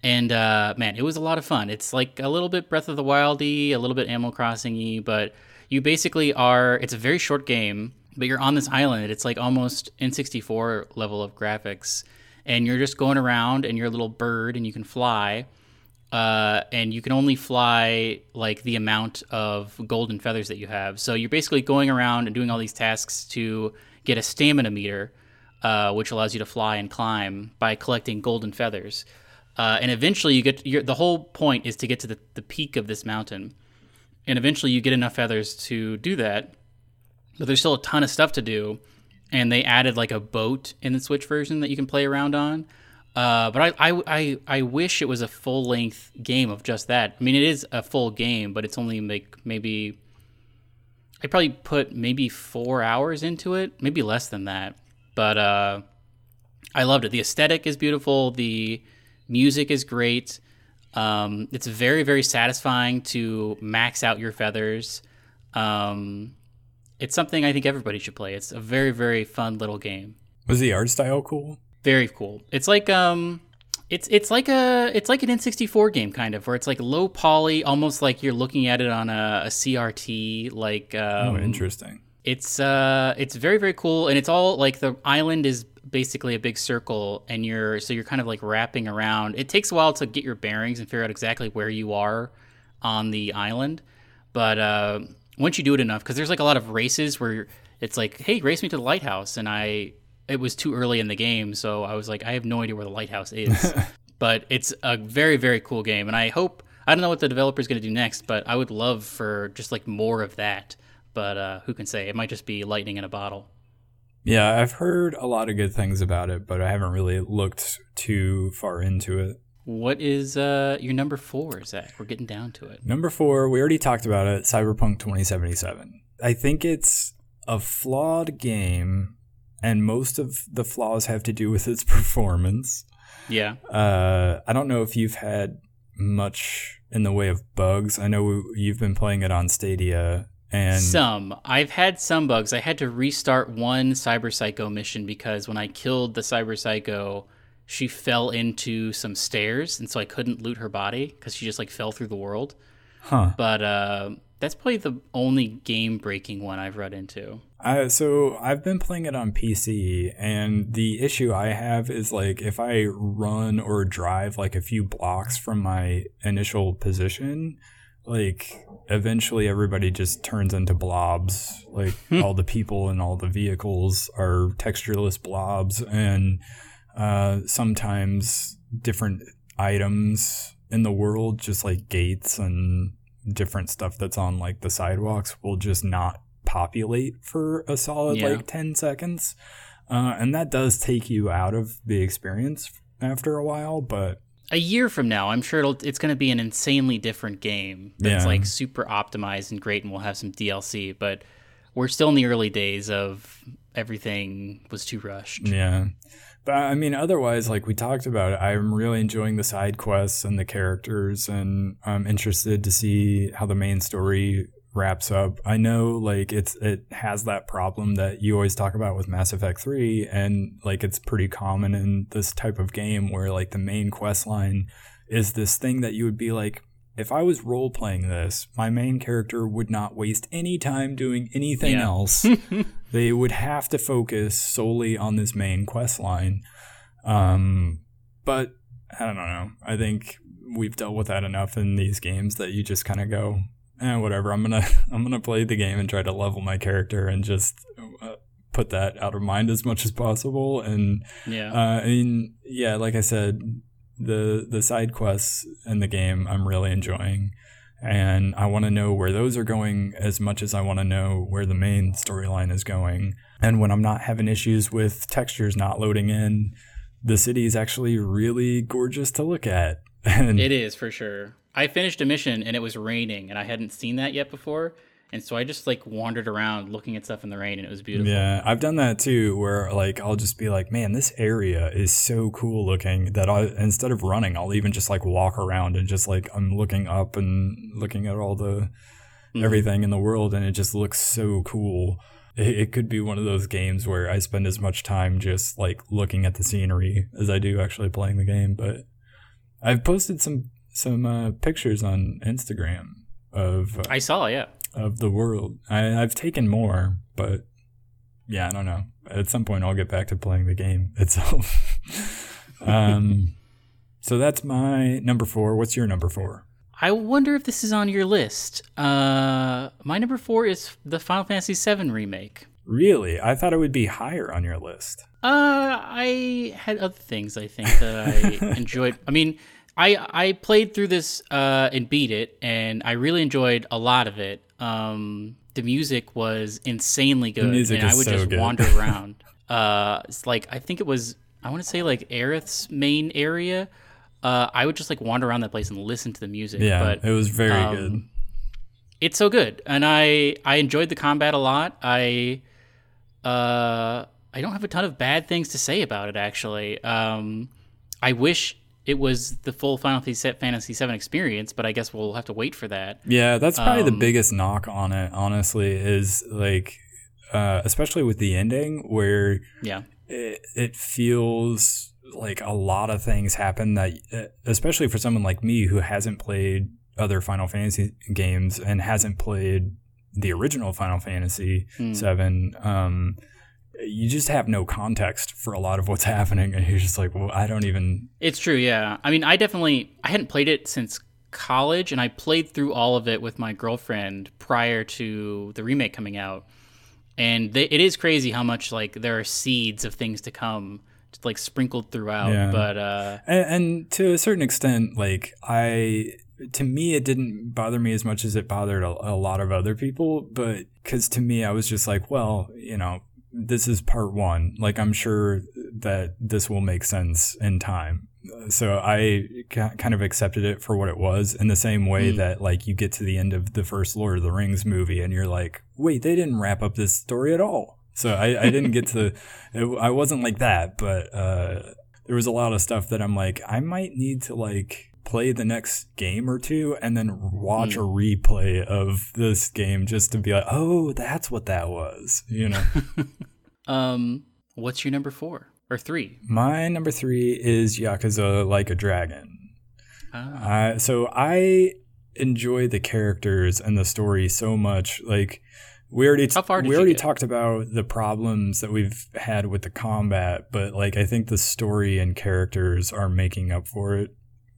And, uh, man, it was a lot of fun. It's like a little bit Breath of the Wild-y, a little bit Animal Crossing-y, but you basically are... It's a very short game, but you're on this island. It's like almost N sixty-four level of graphics, and you're just going around, and you're a little bird, and you can fly, uh, and you can only fly, like, the amount of golden feathers that you have. So you're basically going around and doing all these tasks to get a stamina meter, uh, which allows you to fly and climb by collecting golden feathers. Uh, and eventually, you get you're, the whole point is to get to the, the peak of this mountain. And eventually, you get enough feathers to do that. But there's still a ton of stuff to do. And they added like a boat in the Switch version that you can play around on. Uh, but I, I, I, I wish it was a full-length game of just that. I mean, it is a full game, but it's only like maybe... I probably put maybe four hours into it. Maybe less than that. But uh, I loved it. The aesthetic is beautiful. The music is great. Um, it's very, very satisfying to max out your feathers. Um... It's something I think everybody should play. It's a very, very fun little game. Was the art style cool? Very cool. It's like um, it's it's like a it's like an N sixty-four game kind of, where it's like low poly, almost like you're looking at it on a, a C R T. Like um, oh, interesting. It's uh, it's very, very cool, and it's all like the island is basically a big circle, and you're so you're kind of like wrapping around. It takes a while to get your bearings and figure out exactly where you are on the island, but. Uh, Once you do it enough, because there's like a lot of races where it's like, hey, race me to the lighthouse. And I, it was too early in the game, so I was like, I have no idea where the lighthouse is. But it's a very, very cool game. And I hope, I don't know what the developer's going to do next, but I would love for just like more of that. But uh, who can say? It might just be lightning in a bottle. Yeah, I've heard a lot of good things about it, but I haven't really looked too far into it. What is uh, your number four, Zach? We're getting down to it. Number four, we already talked about it, Cyberpunk twenty seventy-seven. I think it's a flawed game, and most of the flaws have to do with its performance. Yeah. Uh, I don't know if you've had much in the way of bugs. I know you've been playing it on Stadia. And some. I've had some bugs. I had to restart one Cyber Psycho mission because when I killed the Cyber Psycho... She fell into some stairs, and so I couldn't loot her body because she just, like, fell through the world. Huh. But uh, that's probably the only game-breaking one I've run into. Uh, so I've been playing it on P C, and the issue I have is, like, if I run or drive, like, a few blocks from my initial position, like, eventually everybody just turns into blobs. Like, all the people and all the vehicles are textureless blobs, and... Uh, sometimes different items in the world, just like gates and different stuff that's on like the sidewalks, will just not populate for a solid yeah. like ten seconds. Uh, and that does take you out of the experience after a while, but a year from now, I'm sure it'll, it's going to be an insanely different game that's yeah. like super optimized and great, and we'll have some D L C, but we're still in the early days of everything was too rushed. Yeah. But I mean, otherwise, like we talked about it, I'm really enjoying the side quests and the characters, and I'm interested to see how the main story wraps up. I know like it's it has that problem that you always talk about with Mass Effect three, and like it's pretty common in this type of game where like the main quest line is this thing that you would be like, if I was role playing this, my main character would not waste any time doing anything yeah. else. They would have to focus solely on this main quest line. Um, but I don't know. I think we've dealt with that enough in these games that you just kind of go, eh, whatever. I'm gonna I'm gonna play the game and try to level my character and just uh, put that out of mind as much as possible. And yeah, uh, I mean, yeah, like I said, the the side quests in the game I'm really enjoying, and I want to know where those are going as much as I want to know where the main storyline is going. And when I'm not having issues with textures not loading in, the city is actually really gorgeous to look at. And it is, for sure. I finished a mission and it was raining, and I hadn't seen that yet before. And so I just like wandered around looking at stuff in the rain, and it was beautiful. Yeah, I've done that too, where like I'll just be like, man, this area is so cool looking that I, instead of running, I'll even just like walk around and just like I'm looking up and looking at all the mm-hmm. everything in the world, and it just looks so cool. It, it could be one of those games where I spend as much time just like looking at the scenery as I do actually playing the game. But I've posted some some uh, pictures on Instagram of uh, I saw, yeah. of the world. I, I've taken more, but yeah, I don't know. At some point, I'll get back to playing the game itself. um, so that's my number four. What's your number four? I wonder if this is on your list. Uh, my number four is the Final Fantasy seven remake. Really? I thought it would be higher on your list. Uh, I had other things, I think, that I enjoyed. I mean, I, I played through this uh, and beat it, and I really enjoyed a lot of it. Um, the music was insanely good, and I would so just good. wander around. uh, it's like I think it was I want to say like Aerith's main area. Uh, I would just like wander around that place and listen to the music. Yeah, but, it was very um, good. It's so good, and I I enjoyed the combat a lot. I uh I don't have a ton of bad things to say about it actually. Um, I wish it was the full Final Fantasy seven experience, but I guess we'll have to wait for that. Yeah, that's probably um, the biggest knock on it, honestly, is like, uh, especially with the ending, where yeah. it, it feels like a lot of things happen that, especially for someone like me who hasn't played other Final Fantasy games and hasn't played the original Final Fantasy mm. seven, um, you just have no context for a lot of what's happening, and you're just like, well, I don't even... It's true, yeah. I mean, I definitely... I hadn't played it since college, and I played through all of it with my girlfriend prior to the remake coming out. And they, it is crazy how much, like, there are seeds of things to come, just, like, sprinkled throughout. Yeah. But uh... and, and to a certain extent, like, I... to me, it didn't bother me as much as it bothered a, a lot of other people, but... because to me, I was just like, well, you know... this is part one. Like, I'm sure that this will make sense in time. So I ca- kind of accepted it for what it was, in the same way mm. that, like, you get to the end of the first Lord of the Rings movie and you're like, wait, they didn't wrap up this story at all. So I, I didn't get to, it, I wasn't like that, but uh, there was a lot of stuff that I'm like, I might need to, like, play the next game or two and then watch mm. a replay of this game just to be like, oh, that's what that was, you know. um what's your number four or three? My number three is Yakuza Like a Dragon. Ah. Uh, so I enjoy the characters and the story so much. Like, we already t- we already get? talked about the problems that we've had with the combat, but like I think the story and characters are making up for it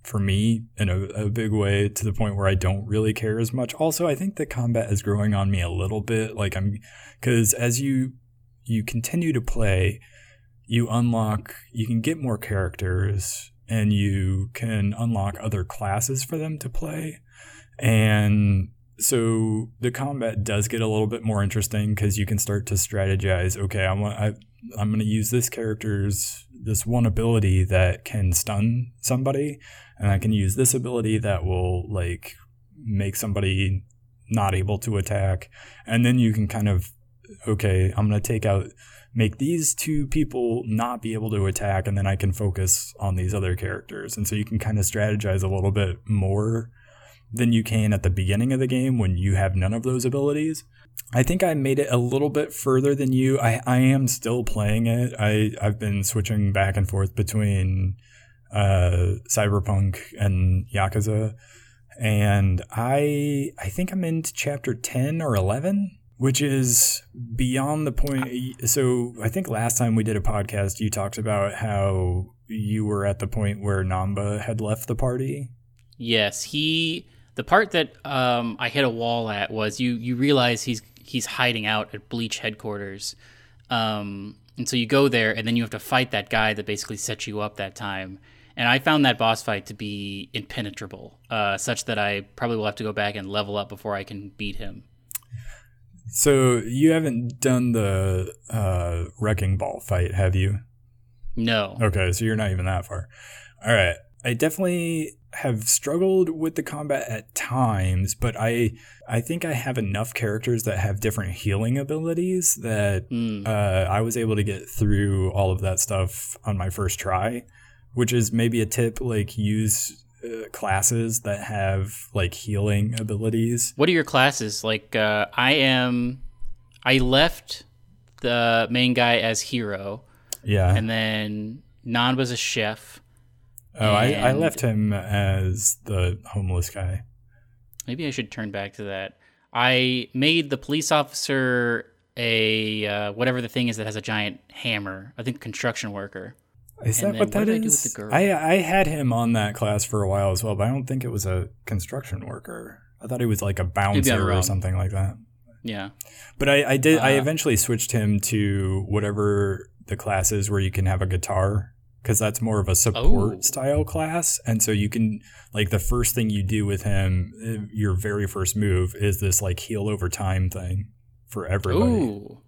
for me in a, a big way, to the point where I don't really care as much. Also, I think the combat is growing on me a little bit. Like, I'm, because as you, you continue to play, you unlock, you can get more characters, and you can unlock other classes for them to play. And So the combat does get a little bit more interesting because you can start to strategize. Okay, I want, I, I'm going to use this character's, this one ability that can stun somebody, and I can use this ability that will like make somebody not able to attack. And then you can kind of, okay, I'm going to take out, make these two people not be able to attack, and then I can focus on these other characters. And so you can kind of strategize a little bit more than you can at the beginning of the game when you have none of those abilities. I think I made it a little bit further than you. I, I am still playing it. I, I've been switching back and forth between uh, Cyberpunk and Yakuza. And I I think I'm into chapter ten or eleven, which is beyond the point. So I think last time we did a podcast, you talked about how you were at the point where Namba had left the party. Yes, he... The part that um, I hit a wall at was you, you realize he's he's hiding out at Bleach headquarters. Um, and so you go there, and then you have to fight that guy that basically set you up that time. And I found that boss fight to be impenetrable, uh, such that I probably will have to go back and level up before I can beat him. So you haven't done the uh, wrecking ball fight, have you? No. Okay, so you're not even that far. All right. I definitely have struggled with the combat at times, but I I think I have enough characters that have different healing abilities that mm. uh, I was able to get through all of that stuff on my first try, which is maybe a tip, like use uh, classes that have like healing abilities. What are your classes? Like uh, I am, I left the main guy as hero. Yeah. And then Nan was a chef. Oh, I, I left him as the homeless guy. Maybe I should turn back to that. I made the police officer a uh, whatever the thing is that has a giant hammer. I think construction worker. Is and that what that what is? I, with the girl? I I had him on that class for a while as well, but I don't think it was a construction worker. I thought he was like a bouncer or something like that. Yeah. But I, I did. Uh, I eventually switched him to whatever the class is where you can have a guitar, because that's more of a support oh. style class. And so you can, like, the first thing you do with him, your very first move, is this, like, heal over time thing for everybody. Ooh,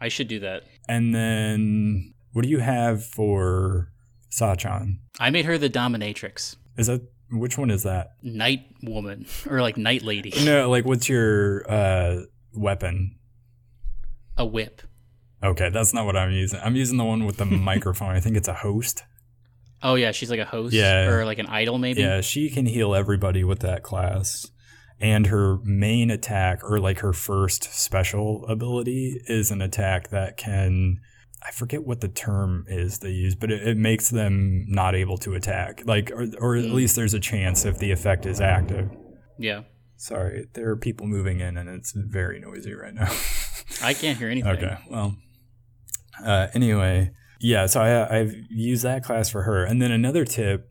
I should do that. And then what do you have for Sachan? I made her the dominatrix. Is that, which one is that? Night woman, or, like, night lady. No, like, what's your uh, weapon? A whip. Okay, that's not what I'm using. I'm using the one with the microphone. I think it's a host. Oh, yeah, she's like a host yeah. or like an idol maybe? Yeah, she can heal everybody with that class. And her main attack, or like her first special ability, is an attack that can... I forget what the term is they use, but it, it makes them not able to attack. Like, or, or at least there's a chance if the effect is active. Yeah. Sorry, there are people moving in, and it's very noisy right now. I can't hear anything. Okay, well... Uh, anyway, yeah, so I, I've used that class for her. And then another tip,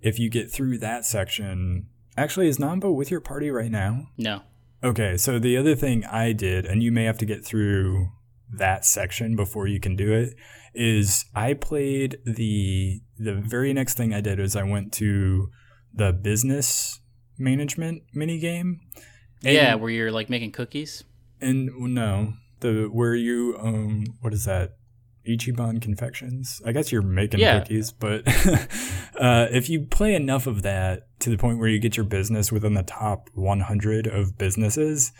if you get through that section, actually, is Namba with your party right now? No. Okay, so the other thing I did, and you may have to get through that section before you can do it, is I played the, the very next thing I did is I went to the business management minigame. Yeah, where you're like making cookies? And no. The where you um what is that, Ichiban Confections? I guess you're making yeah. cookies, but uh, if you play enough of that to the point where you get your business within the top one hundred of businesses,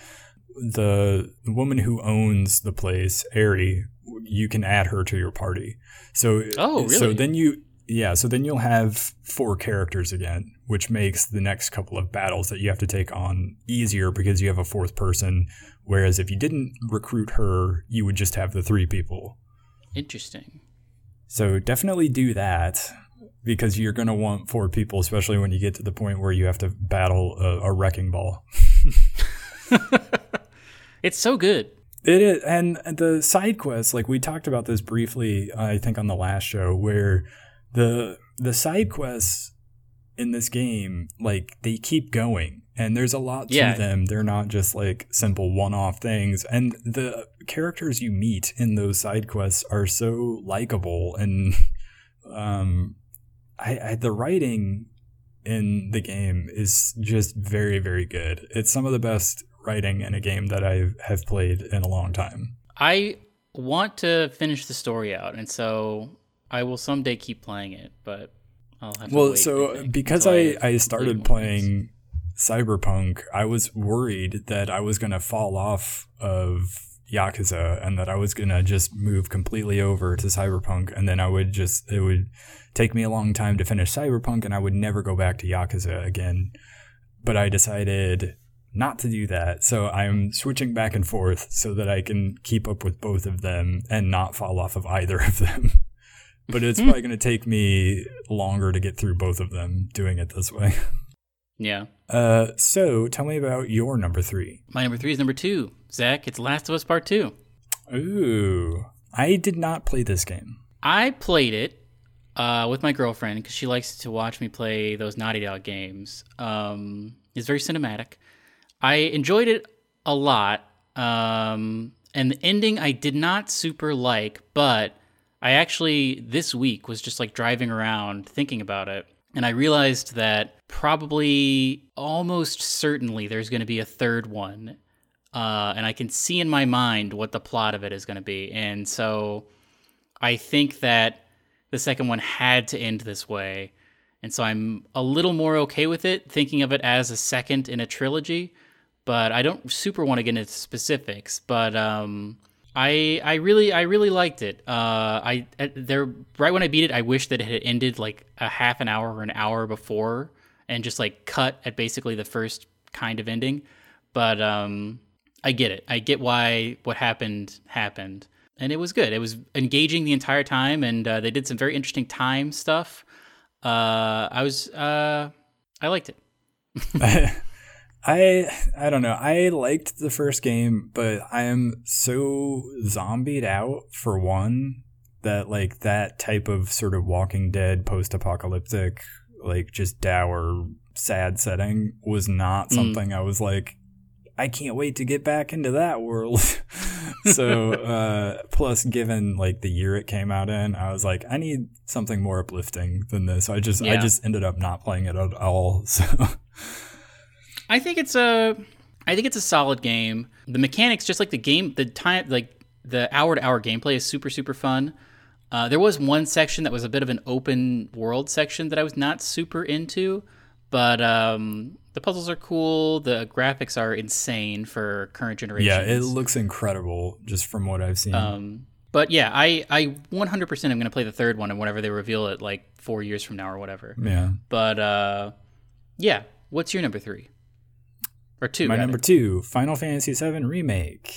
the woman who owns the place, Ari, you can add her to your party. So oh really? So then you yeah so then you'll have four characters again, which makes the next couple of battles that you have to take on easier because you have a fourth person. Whereas if you didn't recruit her, you would just have the three people. Interesting. So definitely do that because you're going to want four people, especially when you get to the point where you have to battle a, a wrecking ball. It's so good. It is. And the side quests, like we talked about this briefly, I think on the last show, where the the side quests in this game, like they keep going. And there's a lot to yeah. them. They're not just like simple one-off things. And the characters you meet in those side quests are so likable. And um, I, I, the writing in the game is just very, very good. It's some of the best writing in a game that I have played in a long time. I want to finish the story out, and so I will someday keep playing it, but I'll have to well, wait. Well, so because I, I, I started playing Cyberpunk, I was worried that I was going to fall off of Yakuza and that I was going to just move completely over to Cyberpunk, and then I would just, it would take me a long time to finish Cyberpunk and I would never go back to Yakuza again. But I decided not to do that, so I'm switching back and forth so that I can keep up with both of them and not fall off of either of them. But it's probably going to take me longer to get through both of them doing it this way. Yeah. Uh, so tell me about your number three. My number three is number two, Zach. It's Last of Us Part Two. Ooh. I did not play this game. I played it uh, with my girlfriend because she likes to watch me play those Naughty Dog games. Um, it's very cinematic. I enjoyed it a lot. Um, and the ending I did not super like, but I actually, this week, was just like driving around thinking about it, and I realized that probably almost certainly there's going to be a third one, uh, and I can see in my mind what the plot of it is going to be. And so I think that the second one had to end this way, and so I'm a little more okay with it, thinking of it as a second in a trilogy, but I don't super want to get into specifics, but... Um, I I really I really liked it. Uh, I there right when I beat it, I wish that it had ended like a half an hour or an hour before, and just like cut at basically the first kind of ending. But um, I get it. I get why what happened happened, and it was good. It was engaging the entire time, and uh, they did some very interesting time stuff. Uh, I was uh, I liked it. I I don't know. I liked the first game, but I am so zombied out, for one, that like that type of sort of Walking Dead post-apocalyptic, like just dour, sad setting was not something mm. I was like, I can't wait to get back into that world. So uh, plus, given like the year it came out in, I was like, I need something more uplifting than this. So I just yeah. I just ended up not playing it at all. So. I think it's a, I think it's a solid game. The mechanics, just like the game, the time, like the hour-to-hour gameplay is super, super fun. Uh, there was one section that was a bit of an open world section that I was not super into, but um, the puzzles are cool. The graphics are insane for current generations. Yeah, it looks incredible just from what I've seen. Um, but yeah, I, I one hundred percent am going to play the third one and whenever they reveal it, like four years from now or whatever. Yeah. But uh, yeah, what's your number three? Or two, My rather. number two, Final Fantasy seven Remake.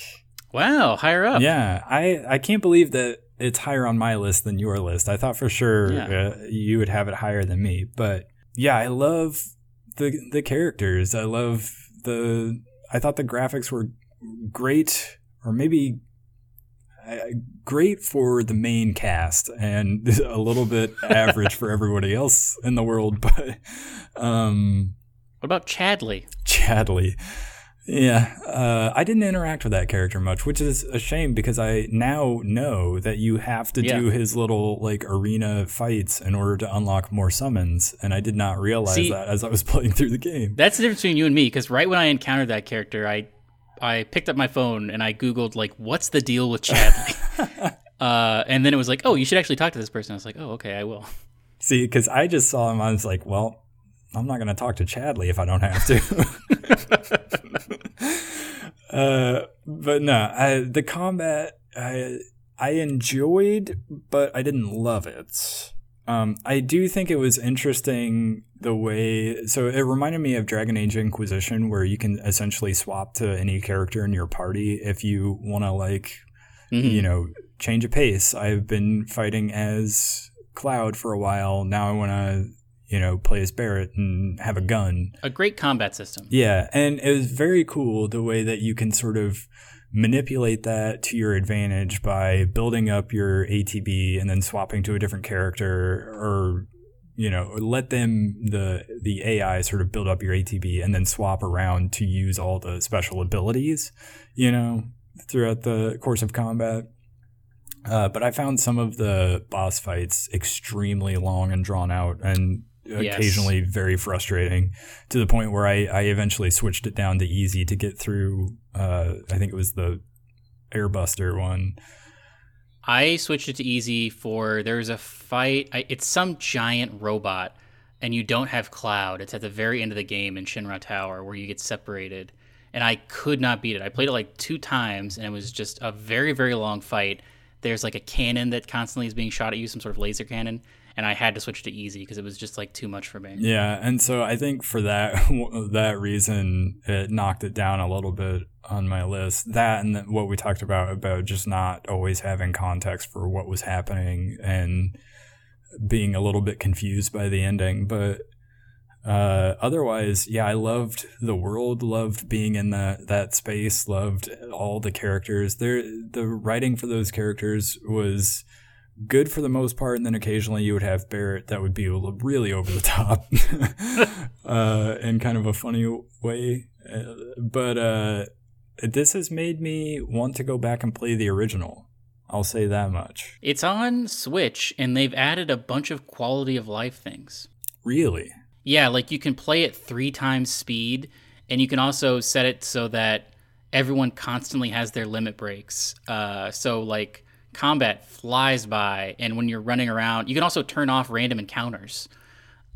Wow, higher up. Yeah, I, I can't believe that it's higher on my list than your list. I thought for sure yeah. uh, you would have it higher than me. But yeah, I love the the characters. I love the... I thought the graphics were great, or maybe uh, great for the main cast and a little bit average for everybody else in the world. But... um What about Chadley? Chadley. Yeah. Uh, I didn't interact with that character much, which is a shame because I now know that you have to yeah. do his little like arena fights in order to unlock more summons. And I did not realize See, that as I was playing through the game. That's the difference between you and me, because right when I encountered that character, I I picked up my phone and I Googled, like, what's the deal with Chadley? uh, and then it was like, oh, you should actually talk to this person. I was like, oh, okay, I will. See, because I just saw him. I was like, well, I'm not going to talk to Chadley if I don't have to. uh, but no, I, the combat I I enjoyed, but I didn't love it. Um, I do think it was interesting the way... So it reminded me of Dragon Age Inquisition, where you can essentially swap to any character in your party if you want to, like, mm-hmm. you know, change a pace. I've been fighting as Cloud for a while. Now I want to... you know, play as Barrett and have a gun. A great combat system. Yeah, and it was very cool the way that you can sort of manipulate that to your advantage by building up your A T B and then swapping to a different character, or, you know, let them, the the A I sort of build up your A T B and then swap around to use all the special abilities, you know, throughout the course of combat. Uh, but I found some of the boss fights extremely long and drawn out, and occasionally yes. very frustrating, to the point where I, I eventually switched it down to easy to get through. Uh, I think it was the Airbuster one. I switched it to easy for, there's a fight. I, it's some giant robot, and you don't have Cloud. It's at the very end of the game in Shinra Tower where you get separated. And I could not beat it. I played it like two times, and it was just a very, very long fight. There's like a cannon that constantly is being shot at you, some sort of laser cannon. And I had to switch to easy because it was just like too much for me. Yeah, and so I think for that that reason, it knocked it down a little bit on my list. That and what we talked about, about just not always having context for what was happening and being a little bit confused by the ending. But uh, otherwise, yeah, I loved the world, loved being in the, that space, loved all the characters. There, the writing for those characters was... good for the most part, and then occasionally you would have Barrett that would be really over the top uh, in kind of a funny way. Uh, but uh, this has made me want to go back and play the original. I'll say that much. It's on Switch, and they've added a bunch of quality of life things. Really? Yeah, like you can play it three times speed, and you can also set it so that everyone constantly has their limit breaks. Uh, so like... combat flies by, and when you're running around, you can also turn off random encounters.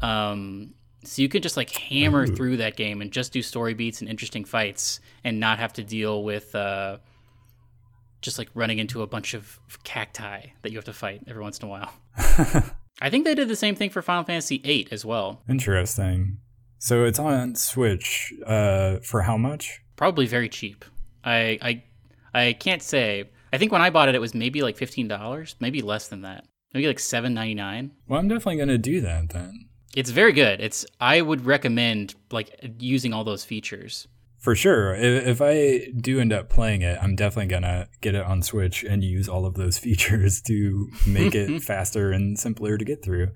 Um, so you can just like hammer Ooh. through that game and just do story beats and interesting fights and not have to deal with uh, just like running into a bunch of cacti that you have to fight every once in a while. I think they did the same thing for Final Fantasy eight as well. Interesting. So it's on Switch uh, for how much? Probably very cheap. I I, I can't say... I think when I bought it, it was maybe like fifteen dollars, maybe less than that. Maybe like seven ninety-nine. Well, I'm definitely going to do that then. It's very good. It's I would recommend like using all those features. For sure. If, if I do end up playing it, I'm definitely going to get it on Switch and use all of those features to make it faster and simpler to get through.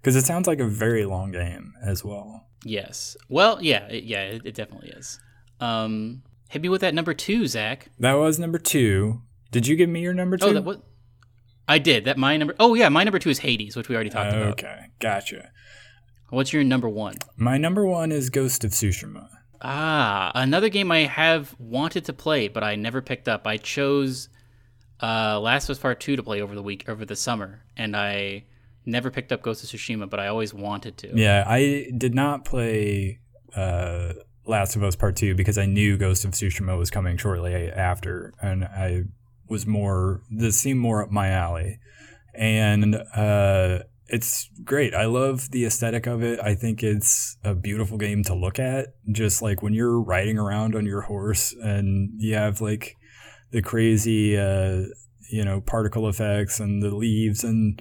Because it sounds like a very long game as well. Yes. Well, yeah, it, yeah, it, it definitely is. Um, hit me with that number two, Zach. That was number two. Did you give me your number two? Oh, that what? I did. That my number. Oh, yeah. My number two is Hades, which we already talked okay, about. Okay. Gotcha. What's your number one? My number one is Ghost of Tsushima. Ah, another game I have wanted to play, but I never picked up. I chose uh, Last of Us Part two to play over the week, over the summer, and I never picked up Ghost of Tsushima, but I always wanted to. Yeah, I did not play... Uh, Last of Us Part two because I knew Ghost of Tsushima was coming shortly after, and I was more, this seemed more up my alley, and uh, it's great. I love the aesthetic of it. I think it's a beautiful game to look at, just like when you're riding around on your horse and you have like the crazy uh, you know, particle effects and the leaves, and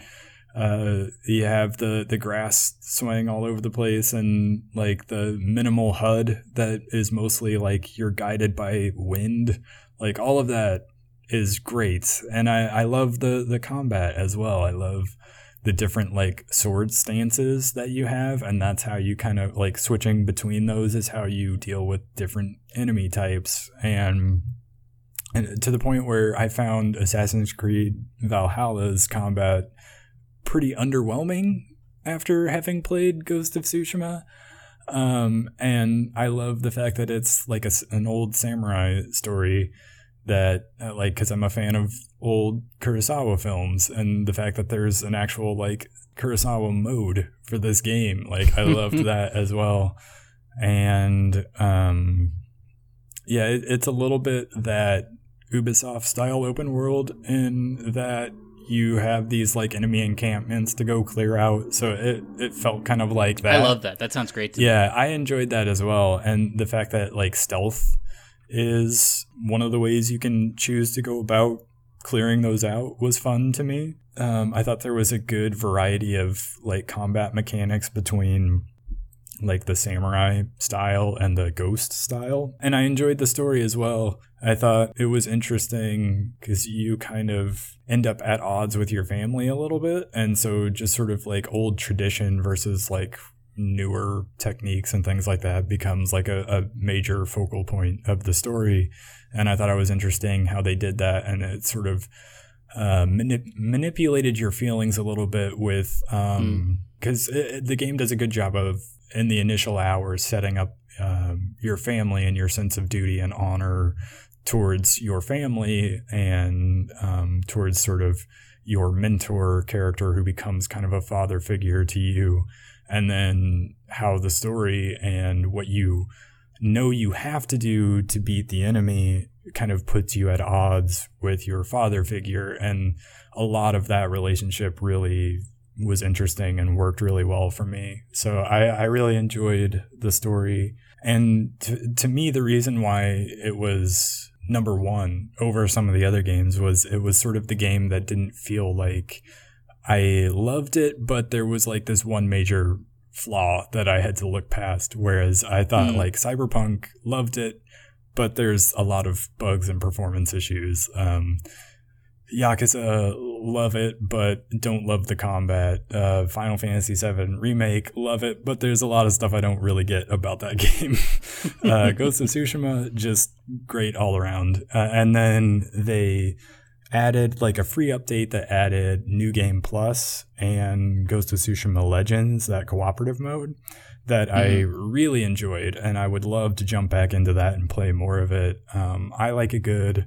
Uh, you have the, the grass swaying all over the place, and like the minimal H U D that is mostly like you're guided by wind. Like all of that is great. And I, I love the, the combat as well. I love the different like sword stances that you have. And that's how you kind of like switching between those is how you deal with different enemy types. And and to the point where I found Assassin's Creed Valhalla's combat pretty underwhelming after having played Ghost of Tsushima. Um, and I love the fact that it's like a, an old samurai story that uh, like, cause I'm a fan of old Kurosawa films, and the fact that there's an actual like Kurosawa mode for this game. Like I loved that as well. And, um, yeah, it, it's a little bit that Ubisoft style open world in that you have these like enemy encampments to go clear out. So it, it felt kind of like that. I love that. That sounds great to yeah, me. Yeah, I enjoyed that as well. And the fact that like stealth is one of the ways you can choose to go about clearing those out was fun to me. Um, I thought there was a good variety of like combat mechanics between like the samurai style and the ghost style. And I enjoyed the story as well. I thought it was interesting because you kind of end up at odds with your family a little bit. And so just sort of like old tradition versus like newer techniques and things like that becomes like a, a major focal point of the story. And I thought it was interesting how they did that. And it sort of uh, manip- manipulated your feelings a little bit with, um, because mm. the game does a good job of, in the initial hours, setting up um, your family and your sense of duty and honor towards your family and um, towards sort of your mentor character who becomes kind of a father figure to you. And then how the story and what you know you have to do to beat the enemy kind of puts you at odds with your father figure. And a lot of that relationship really was interesting and worked really well for me. So I, I really enjoyed the story. And to, to me, the reason why it was number one over some of the other games was it was sort of the game that didn't feel like I loved it, but there was like this one major flaw that I had to look past. Whereas I thought mm. like Cyberpunk, loved it, but there's a lot of bugs and performance issues. Um, Yakuza, love it, but don't love the combat. Uh, Final Fantasy seven Remake, love it, but there's a lot of stuff I don't really get about that game. uh, Ghost of Tsushima, just great all around. Uh, and then they added like a free update that added New Game Plus and Ghost of Tsushima Legends, that cooperative mode that mm-hmm. I really enjoyed. And I would love to jump back into that and play more of it. Um, I like a good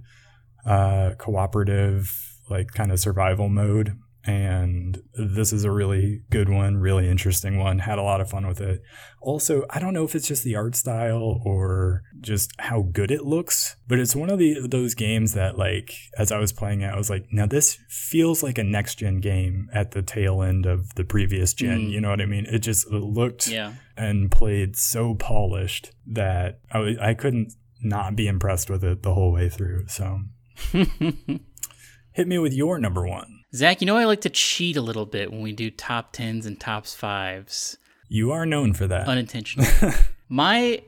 uh cooperative like kind of survival mode, and this is a really good one, really interesting one. Had a lot of fun with it. Also, I don't know if it's just the art style or just how good it looks, but it's one of the those games that, like, as I was playing it, I was like, now this feels like a next gen game at the tail end of the previous gen. Mm. You know what I mean? It just it looked yeah. and played so polished that I I couldn't not be impressed with it the whole way through. So. Hit me with your number one. Zach, you know I like to cheat a little bit when we do top tens and tops fives. You are known for that. Unintentional. My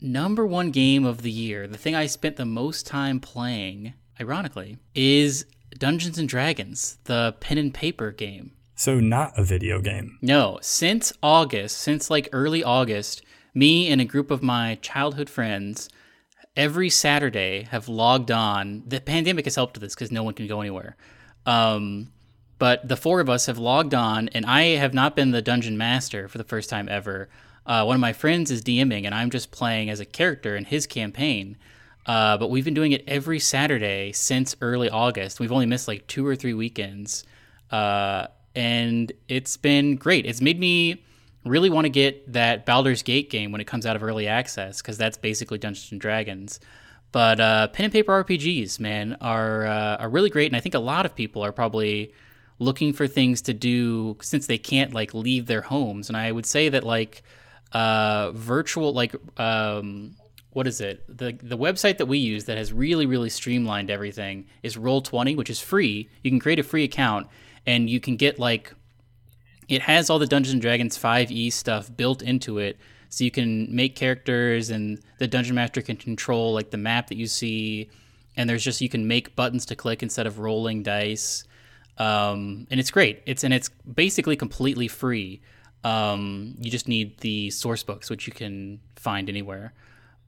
number one game of the year, the thing I spent the most time playing, ironically, is Dungeons and Dragons, the pen and paper game. So not a video game. No, since August, since like early August, me and a group of my childhood friends every Saturday have logged on. The pandemic has helped with this because no one can go anywhere. Um, but the four of us have logged on, and I have not been the dungeon master for the first time ever. Uh, one of my friends is DMing, and I'm just playing as a character in his campaign. Uh, but we've been doing it every Saturday since early August. We've only missed like two or three weekends. Uh, and it's been great. It's made me really want to get that Baldur's Gate game when it comes out of early access, because that's basically Dungeons and Dragons. But uh, pen and paper R P Gs, man, are uh, are really great, and I think a lot of people are probably looking for things to do since they can't like leave their homes. And I would say that like uh, virtual, like um, what is it? The the website that we use that has really really streamlined everything is Roll twenty, which is free. You can create a free account, and you can get like. It has all the Dungeons and Dragons five e stuff built into it, so you can make characters, and the Dungeon Master can control like the map that you see, and there's just you can make buttons to click instead of rolling dice, um, and it's great. It's and it's basically completely free. Um, you just need the source books, which you can find anywhere.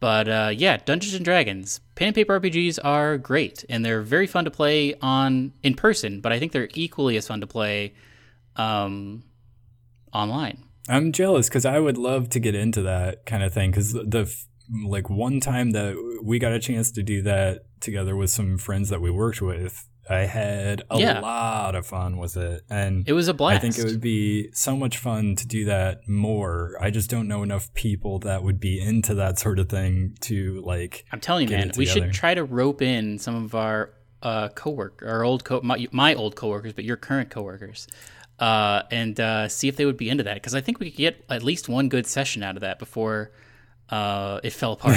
But uh, yeah, Dungeons and Dragons pen and paper R P Gs are great, and they're very fun to play on in person. But I think they're equally as fun to play um, online. I'm jealous because I would love to get into that kind of thing, because the, the like one time that we got a chance to do that together with some friends that we worked with, I had a yeah. lot of fun with it, and it was a blast. I think it would be so much fun to do that more. I just don't know enough people that would be into that sort of thing to like. I'm telling you, man, we should try to rope in some of our uh coworker, our old co my, my old coworkers, but your current coworkers. Uh, and uh, see if they would be into that, because I think we could get at least one good session out of that before uh, it fell apart.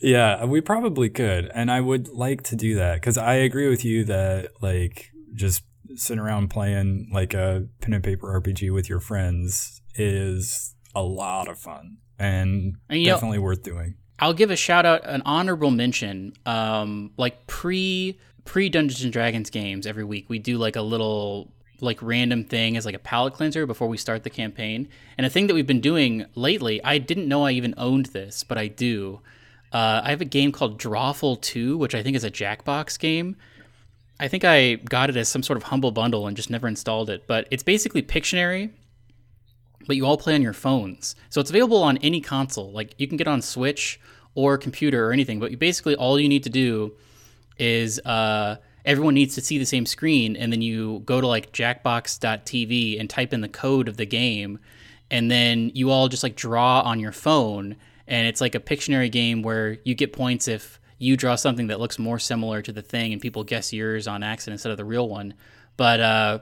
Yeah, we probably could, and I would like to do that, because I agree with you that like just sitting around playing like a pen and paper R P G with your friends is a lot of fun, and, and definitely know, worth doing. I'll give a shout out, an honorable mention, um, like pre pre Dungeons and Dragons games every week. We do like a little. Like random thing as like a palate cleanser before we start the campaign. And a thing that we've been doing lately, I didn't know I even owned this, but I do. Uh, I have a game called Drawful two, which I think is a Jackbox game. I think I got it as some sort of humble bundle and just never installed it. But it's basically Pictionary, but you all play on your phones. So it's available on any console. Like, you can get on Switch or computer or anything, but you basically all you need to do is uh, everyone needs to see the same screen, and then you go to like jackbox dot t v and type in the code of the game, and then you all just like draw on your phone, and it's like a Pictionary game where you get points if you draw something that looks more similar to the thing and people guess yours on accident instead of the real one. But uh,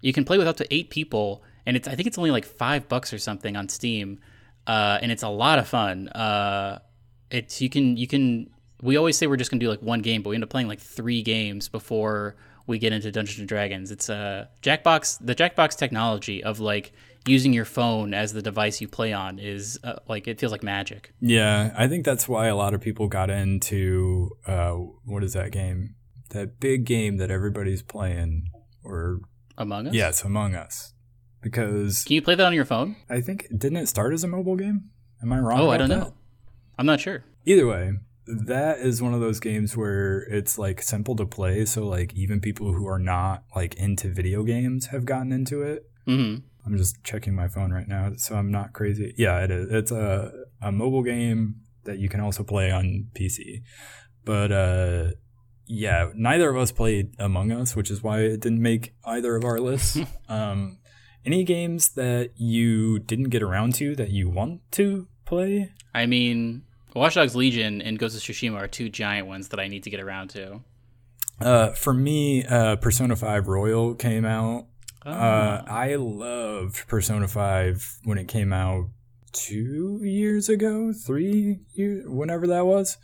you can play with up to eight people, and it's I think it's only like five bucks or something on Steam, uh, and it's a lot of fun. Uh, it's you can you can. We always say we're just going to do like one game, but we end up playing like three games before we get into Dungeons and Dragons. It's uh, Jackbox, the Jackbox technology of like using your phone as the device you play on is uh, like, it feels like magic. Yeah, I think that's why a lot of people got into, uh, what is that game? That big game that everybody's playing or... Among Us? Yes, Among Us. Because... Can you play that on your phone? I think, didn't it start as a mobile game? Am I wrong? Oh, I don't that? know. I'm not sure. Either way. That is one of those games where it's like simple to play, so like even people who are not like into video games have gotten into it. Mm-hmm. I'm just checking my phone right now, so I'm not crazy. Yeah, it is. It's a a mobile game that you can also play on P C. But uh, yeah, neither of us played Among Us, which is why it didn't make either of our lists. um, any games that you didn't get around to that you want to play? I mean. Watch Dogs Legion and Ghost of Tsushima are two giant ones that I need to get around to. Uh, for me, uh, Persona five Royal came out. Oh. Uh, I loved Persona five when it came out two years ago, three years, whenever that was.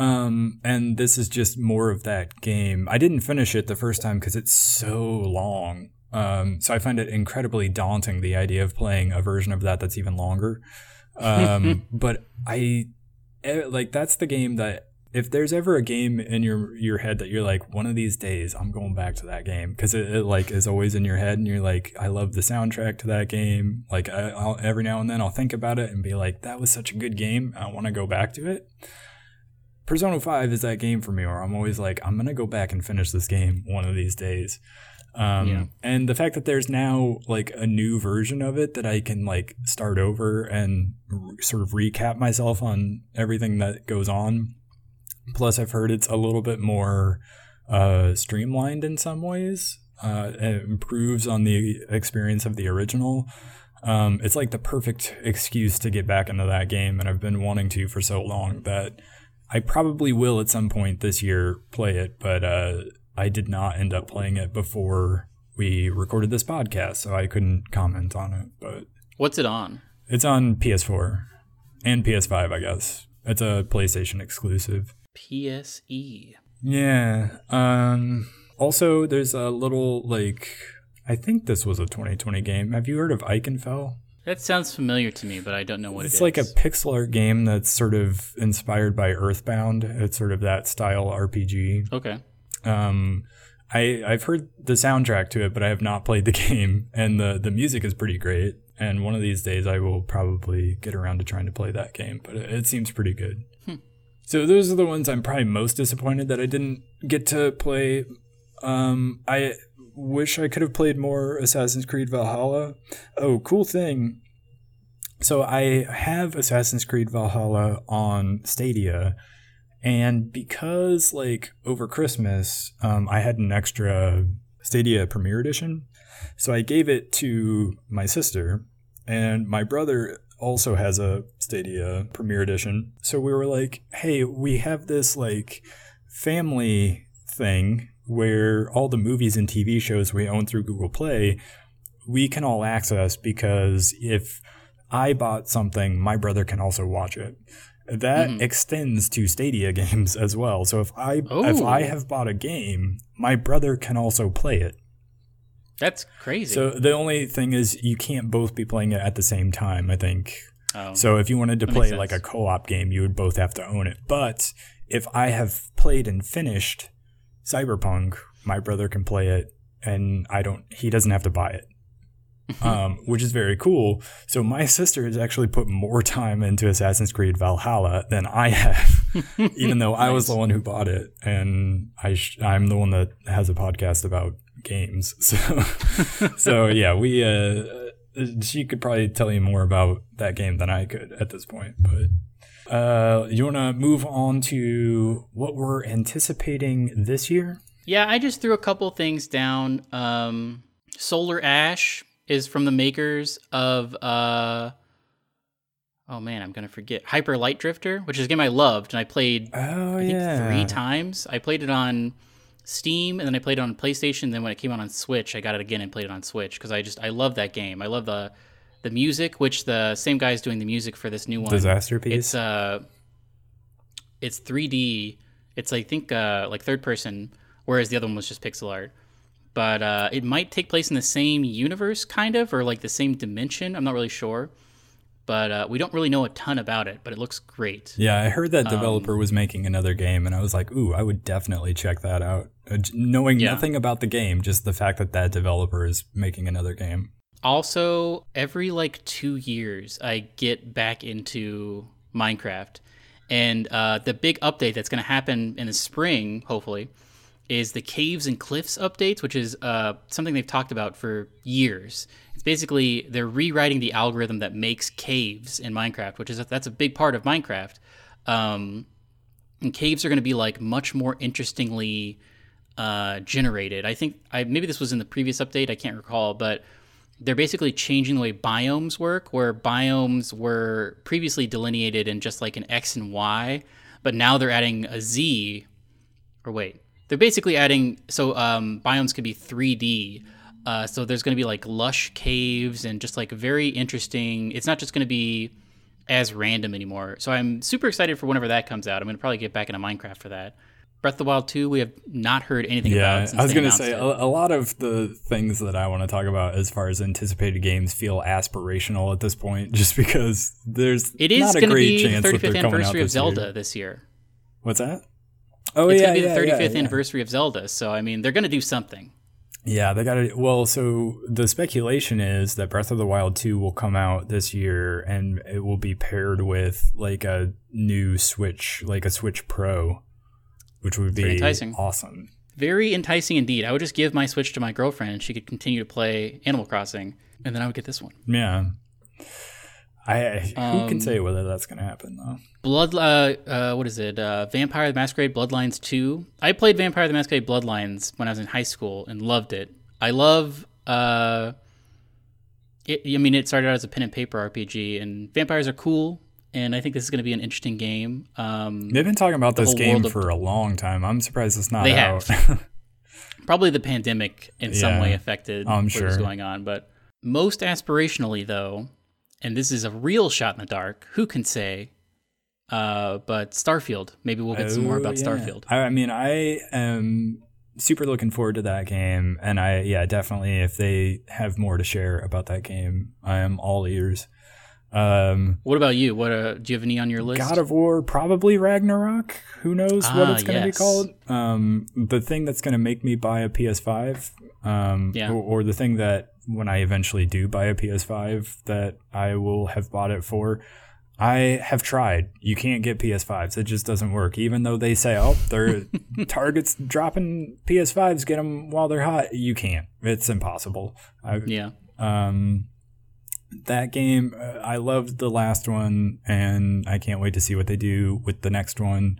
Um, and this is just more of that game. I didn't finish it the first time because it's so long. Um, so I find it incredibly daunting, the idea of playing a version of that that's even longer. Um, but I... Like, that's the game that if there's ever a game in your your head that you're like, one of these days I'm going back to that game, because it, it like is always in your head, and you're like, I love the soundtrack to that game. Like, I, I'll, every now and then I'll think about it and be like, that was such a good game, I want to go back to it. Persona five is that game for me, or I'm always like, I'm gonna go back and finish this game one of these days. Um, yeah. And the fact that there's now like a new version of it that I can like start over and r- sort of recap myself on everything that goes on. Plus, I've heard it's a little bit more uh, streamlined in some ways. Uh, it improves on the experience of the original. Um, it's like the perfect excuse to get back into that game. And I've been wanting to for so long that I probably will at some point this year play it. But uh I did not end up playing it before we recorded this podcast, so I couldn't comment on it. But what's it on? It's on P S four and P S five, I guess. It's a PlayStation exclusive. P S E. Yeah. Um, also, there's a little, like, I think this was a twenty twenty game. Have you heard of Eichenfell? That sounds familiar to me, but I don't know what it is. It's like a pixel art game that's sort of inspired by Earthbound. It's sort of that style R P G. Okay. Um, I, I've heard the soundtrack to it, but I have not played the game, and the, the music is pretty great. And one of these days I will probably get around to trying to play that game, but it, it seems pretty good. Hmm. So those are the ones I'm probably most disappointed that I didn't get to play. Um, I wish I could have played more Assassin's Creed Valhalla. Oh, cool thing. So I have Assassin's Creed Valhalla on Stadia. And because, like, over Christmas, um, I had an extra Stadia Premier Edition, so I gave it to my sister, and my brother also has a Stadia Premier Edition. So we were like, hey, we have this, like, family thing where all the movies and T V shows we own through Google Play, we can all access, because if I bought something, my brother can also watch it. That mm. extends to Stadia games as well. So if I Ooh. if I have bought a game, my brother can also play it. That's crazy. So the only thing is you can't both be playing it at the same time, I think. Oh. So if you wanted to that play like a co-op game, you would both have to own it. But if I have played and finished Cyberpunk, my brother can play it, and I don't. He doesn't have to buy it. um, which is very cool. So my sister has actually put more time into Assassin's Creed Valhalla than I have, even though nice. I was the one who bought it, and I sh- I'm the one that has a podcast about games. So, so yeah, we uh, she could probably tell you more about that game than I could at this point, but. Uh, you want to move on to what we're anticipating this year? Yeah, I just threw a couple things down. Um, Solar Ash is from the makers of, uh, oh man, I'm going to forget, Hyper Light Drifter, which is a game I loved, and I played oh, I think yeah. three times. I played it on Steam, and then I played it on PlayStation, and then when it came out on Switch, I got it again and played it on Switch, because I just, I love that game. I love the... The music, which the same guy is doing the music for this new one. Disaster Piece? It's, uh, it's three D. It's, I think, uh, like third person, whereas the other one was just pixel art. But uh, it might take place in the same universe, kind of, or like the same dimension. I'm not really sure. But uh, we don't really know a ton about it, but it looks great. Yeah, I heard that developer um, was making another game, and I was like, ooh, I would definitely check that out. Uh, knowing yeah. nothing about the game, just the fact that that developer is making another game. Also, every like two years, I get back into Minecraft. And uh, the big update that's going to happen in the spring, hopefully, is the Caves and Cliffs updates, which is uh, something they've talked about for years. It's basically they're rewriting the algorithm that makes caves in Minecraft, which is a, that's a big part of Minecraft. Um, and caves are going to be like much more interestingly uh, generated. I think I maybe this was in the previous update. I can't recall, but... They're basically changing the way biomes work, where biomes were previously delineated in just like an X and Y, but now they're adding a Z, or wait, they're basically adding, so um, biomes could be three D, uh, so there's going to be like lush caves and just like very interesting, it's not just going to be as random anymore. So I'm super excited for whenever that comes out. I'm going to probably get back into Minecraft for that. Breath of the Wild two, we have not heard anything yeah, about since I was going to say, a, a lot of the things that I want to talk about as far as anticipated games feel aspirational at this point, just because there's it is not a great chance that they're coming out this year. It is going to be the thirty-fifth anniversary of Zelda this year. What's that? Oh, it's yeah, It's going to be the thirty-fifth yeah, yeah. anniversary of Zelda, so, I mean, they're going to do something. Yeah, they got to... Well, so the speculation is that Breath of the Wild two will come out this year, and it will be paired with, like, a new Switch, like a Switch Pro, which would be awesome. Very enticing indeed. I would just give my Switch to my girlfriend and she could continue to play Animal Crossing, and then I would get this one. Yeah. I um, who can say whether that's going to happen though? Blood uh, uh what is it? Uh, Vampire the Masquerade Bloodlines two. I played Vampire the Masquerade Bloodlines when I was in high school and loved it. I love uh it, I mean it started out as a pen and paper R P G, and vampires are cool. And I think this is going to be an interesting game. Um, They've been talking about this game of, for a long time. I'm surprised it's not they out. Have. Probably the pandemic in yeah, some way affected I'm what sure. was going on. But most aspirationally, though, and this is a real shot in the dark, who can say, uh, but Starfield. Maybe we'll get oh, some more about yeah. Starfield. I, I mean, I am super looking forward to that game. And I, yeah, definitely if they have more to share about that game, I am all ears. Um, what about you? What uh, do you have any on your list? God of War, probably Ragnarok. Who knows ah, what it's going to yes. be called? Um, the thing that's going to make me buy a P S five, um, yeah. or, or the thing that when I eventually do buy a P S five that I will have bought it for. I have tried. You can't get P S fives. It just doesn't work. Even though they say, oh, their target's dropping P S fives, get them while they're hot. You can't. It's impossible. I, yeah. Um. That game, uh, I loved the last one, and I can't wait to see what they do with the next one.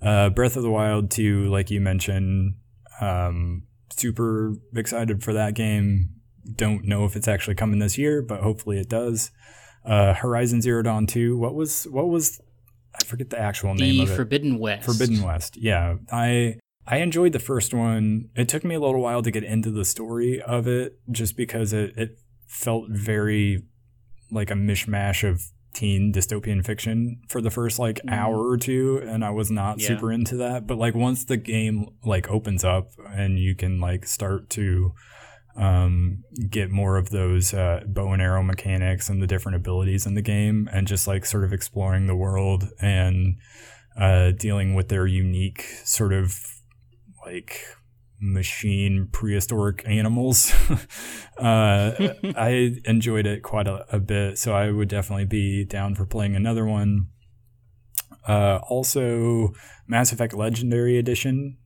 Uh, Breath of the Wild two, like you mentioned, um, super excited for that game. Don't know if it's actually coming this year, but hopefully it does. Uh, Horizon Zero Dawn two, what was, what was, I forget the actual name the of it. Forbidden West. Forbidden West, yeah. I... I enjoyed the first one. It took me a little while to get into the story of it, just because it... it felt very like a mishmash of teen dystopian fiction for the first like mm. hour or two, and I was not yeah. super into that. But like once the game like opens up and you can like start to um get more of those uh bow and arrow mechanics and the different abilities in the game, and just like sort of exploring the world and uh dealing with their unique sort of like machine prehistoric animals. uh, I enjoyed it quite a, a bit, so I would definitely be down for playing another one. Uh, also, Mass Effect Legendary Edition.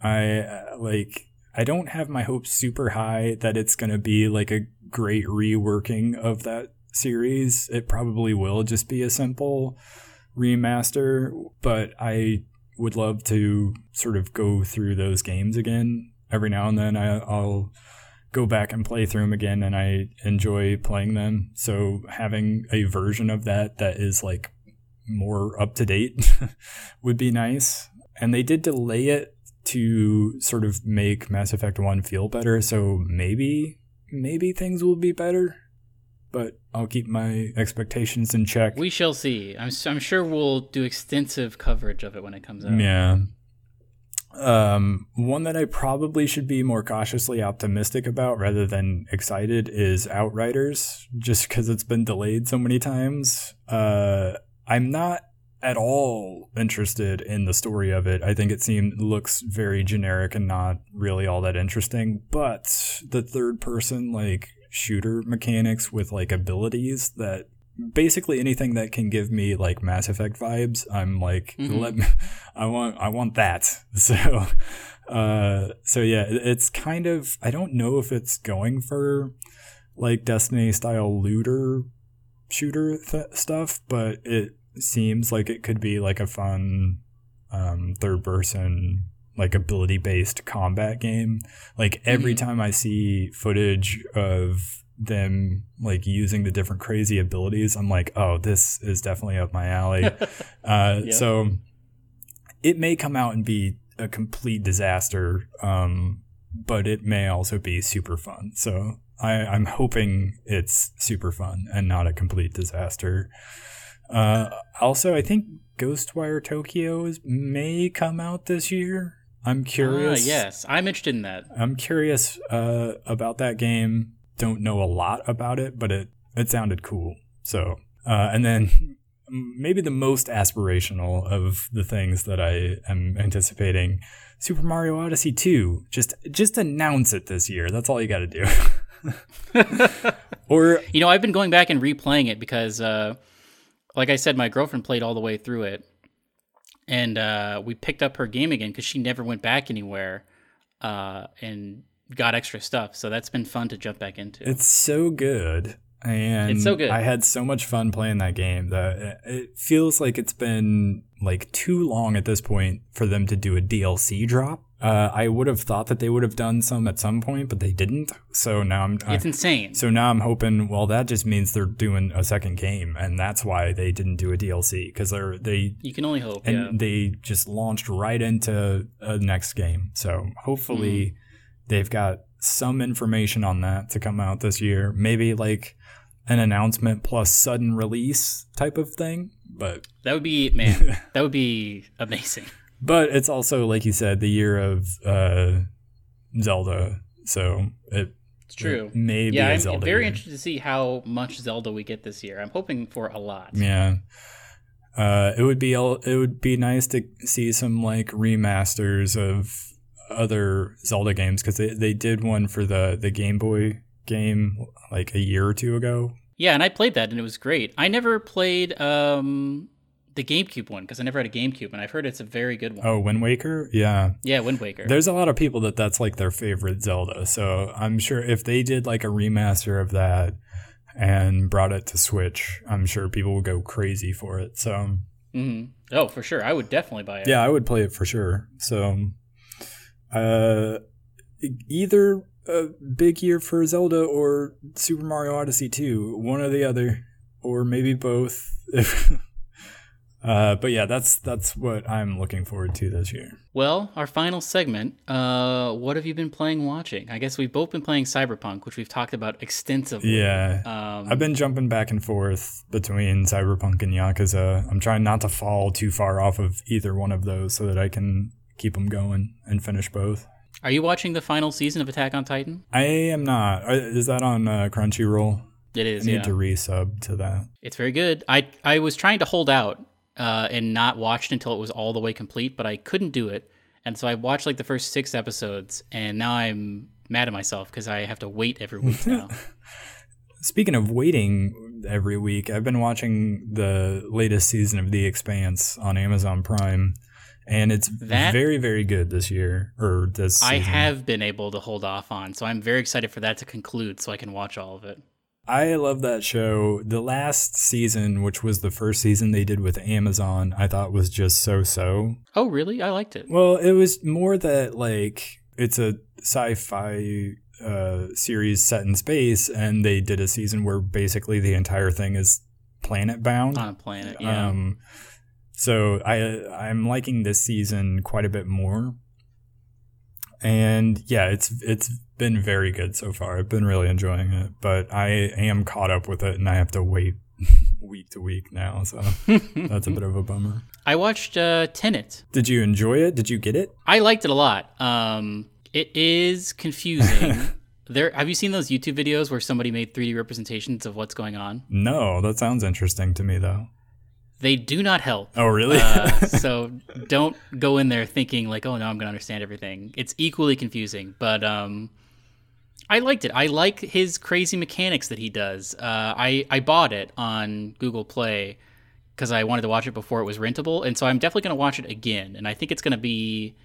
I uh, like. I don't have my hopes super high that it's going to be like a great reworking of that series. It probably will just be a simple remaster, but I would love to sort of go through those games again. Every now and then I, I'll go back and play through them again, and I enjoy playing them. So having a version of that that is like more up to date would be nice. And they did delay it to sort of make Mass Effect one feel better, so maybe maybe things will be better, but I'll keep my expectations in check. We shall see. I'm, I'm sure we'll do extensive coverage of it when it comes out. Yeah. Um, one that I probably should be more cautiously optimistic about rather than excited is Outriders, just because it's been delayed so many times. Uh, I'm not at all interested in the story of it. I think it seemed looks very generic and not really all that interesting, but the third person like shooter mechanics with like abilities that basically anything that can give me like Mass Effect vibes, I'm like, mm-hmm. let me, I want I want that. So uh so yeah, it's kind of, I don't know if it's going for like Destiny style looter shooter th- stuff, but it seems like it could be like a fun um third person like ability based combat game. Like every mm-hmm. time I see footage of them like using the different crazy abilities, I'm like, oh, this is definitely up my alley. uh yeah. So it may come out and be a complete disaster, um but it may also be super fun. So i i'm hoping it's super fun and not a complete disaster. Uh, also, I think Ghostwire Tokyo is, may come out this year. I'm curious. Uh, yes, I'm interested in that. I'm curious uh, about that game. Don't know a lot about it, but it, it sounded cool. So, uh, and then maybe the most aspirational of the things that I am anticipating, Super Mario Odyssey two. Just just announce it this year. That's all you got to do. Or you know, I've been going back and replaying it because. Uh, Like I said, my girlfriend played all the way through it, and uh, we picked up her game again because she never went back anywhere uh, and got extra stuff. So that's been fun to jump back into. It's so good. And it's so good. I had so much fun playing that game. That it feels like it's been like too long at this point for them to do a D L C drop. Uh, I would have thought that they would have done some at some point, but they didn't. So now I'm. It's I, insane. So now I'm hoping. Well, that just means they're doing a second game, and that's why they didn't do a D L C, because they're they. You can only hope. And yeah. They just launched right into a next game. So hopefully, mm. they've got some information on that to come out this year. Maybe like an announcement plus sudden release type of thing. But that would be man. That would be amazing. But it's also, like you said, the year of uh, Zelda, so it, it's true. It may yeah, be a I'm Zelda very year. Interested to see how much Zelda we get this year. I'm hoping for a lot. Yeah, uh, it would be it would be nice to see some like remasters of other Zelda games, because they, they did one for the the Game Boy game like a year or two ago. Yeah, and I played that and it was great. I never played. Um, The GameCube one, because I never had a GameCube, and I've heard it's a very good one. Oh, Wind Waker? Yeah. Yeah, Wind Waker. There's a lot of people that that's like their favorite Zelda, so I'm sure if they did like a remaster of that and brought it to Switch, I'm sure people would go crazy for it. So. Mm-hmm. Oh, for sure. I would definitely buy it. Yeah, I would play it for sure. So uh, either a big year for Zelda or Super Mario Odyssey two, one or the other, or maybe both. Uh, but yeah, that's that's what I'm looking forward to this year. Well, our final segment, uh, what have you been playing, watching? I guess we've both been playing Cyberpunk, which we've talked about extensively. Yeah, um, I've been jumping back and forth between Cyberpunk and Yakuza. I'm trying not to fall too far off of either one of those so that I can keep them going and finish both. Are you watching the final season of Attack on Titan? I am not. Is that on uh, Crunchyroll? It is, I need yeah. to resub to that. It's very good. I I was trying to hold out. Uh, and not watched until it was all the way complete, but I couldn't do it. And so I watched like the first six episodes, and now I'm mad at myself because I have to wait every week now. Speaking of waiting every week, I've been watching the latest season of The Expanse on Amazon Prime, and it's that very, very good this year. Or this I season. Have been able to hold off on, so I'm very excited for that to conclude so I can watch all of it. I love that show. The last season, which was the first season they did with Amazon, I thought was just so-so. Oh, really? I liked it. Well, it was more that, like, it's a sci-fi uh, series set in space, and they did a season where basically the entire thing is planet-bound. On a planet, yeah. Um, so I, I'm liking this season quite a bit more. And, yeah, it's it's... been very good so far. I've been really enjoying it, but I am caught up with it and I have to wait week to week now, so that's a bit of a bummer. I watched uh Tenet. Did you enjoy it? Did you get it? I liked it a lot. Um it is confusing. There, have you seen those YouTube videos where somebody made three D representations of what's going on? No, that sounds interesting to me though. They do not help. Oh, really? uh, so don't go in there thinking like, oh no, I'm gonna understand everything. It's equally confusing, but um I liked it. I like his crazy mechanics that he does. Uh, I, I bought it on Google Play because I wanted to watch it before it was rentable. And so I'm definitely going to watch it again. And I think it's going to be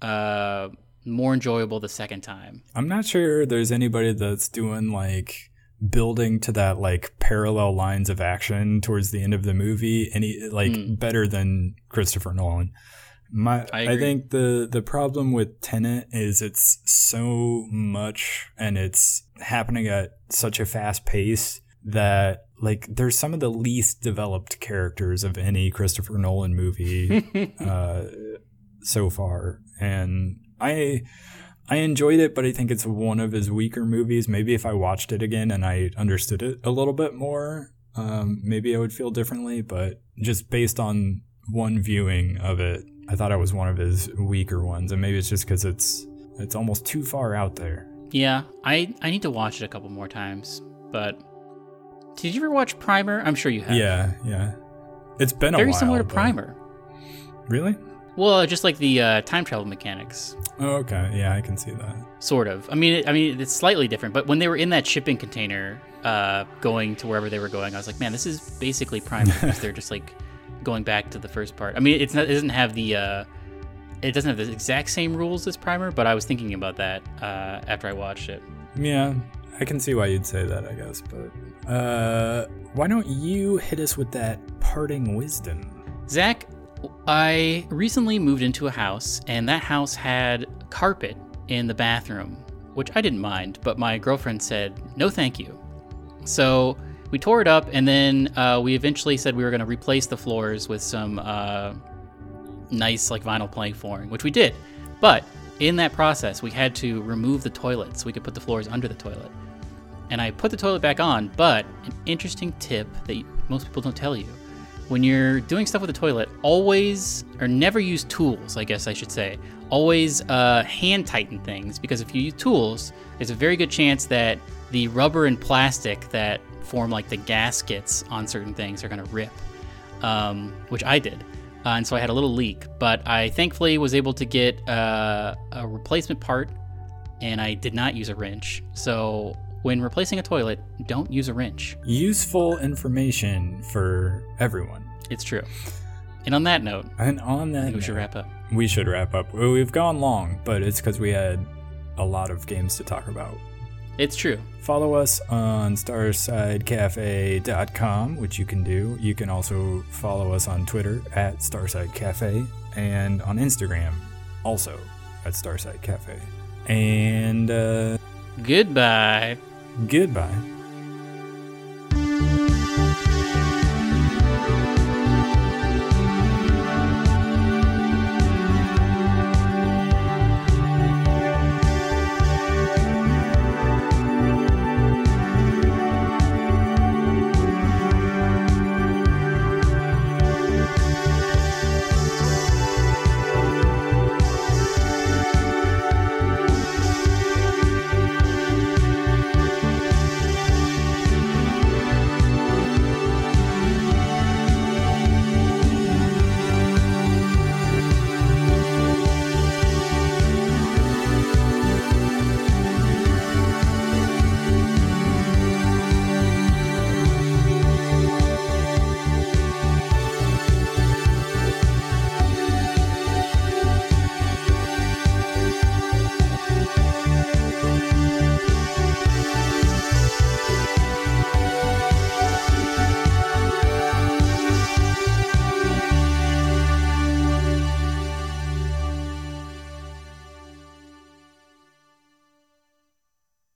uh, more enjoyable the second time. I'm not sure there's anybody that's doing like building to that like parallel lines of action towards the end of the movie any like mm. better than Christopher Nolan. My, I, I think the, the problem with Tenet is it's so much and it's happening at such a fast pace that like there's some of the least developed characters of any Christopher Nolan movie uh, so far. And I I enjoyed it, but I think it's one of his weaker movies. Maybe if I watched it again and I understood it a little bit more, um, maybe I would feel differently. But just based on one viewing of it, I thought it was one of his weaker ones, and maybe it's just because it's it's almost too far out there. Yeah, I, I need to watch it a couple more times, but did you ever watch Primer? I'm sure you have. Yeah, yeah. It's been Very a while. Very similar to Primer. Really? Well, just like the uh, time travel mechanics. Oh, okay. Yeah, I can see that. Sort of. I mean, it, I mean, it's slightly different, but when they were in that shipping container uh, going to wherever they were going, I was like, man, this is basically Primer, because they're just like going back to the first part. I mean, it's not, it doesn't have the uh, it doesn't have the exact same rules as Primer, but I was thinking about that uh, after I watched it. Yeah, I can see why you'd say that, I guess. But uh, why don't you hit us with that parting wisdom, Zach? I recently moved into a house, and that house had carpet in the bathroom, which I didn't mind, but my girlfriend said no, thank you. So we tore it up, and then uh, we eventually said we were going to replace the floors with some uh, nice like vinyl plank flooring, which we did. But in that process, we had to remove the toilet so we could put the floors under the toilet. And I put the toilet back on, but an interesting tip that you, most people don't tell you, when you're doing stuff with the toilet, always, or never use tools, I guess I should say. Always uh, hand tighten things, because if you use tools, there's a very good chance that the rubber and plastic that form like the gaskets on certain things are going to rip, um, which I did. Uh, and so I had a little leak, but I thankfully was able to get uh, a replacement part, and I did not use a wrench. So when replacing a toilet, don't use a wrench. Useful information for everyone. It's true. And on that note, and on that I think we note, should wrap up. We should wrap up. We've gone long, but it's because we had a lot of games to talk about. It's true. Follow us on starsidecafe dot com, which you can do. You can also follow us on Twitter at starsidecafe and on Instagram also at starsidecafe. And uh, goodbye. Goodbye.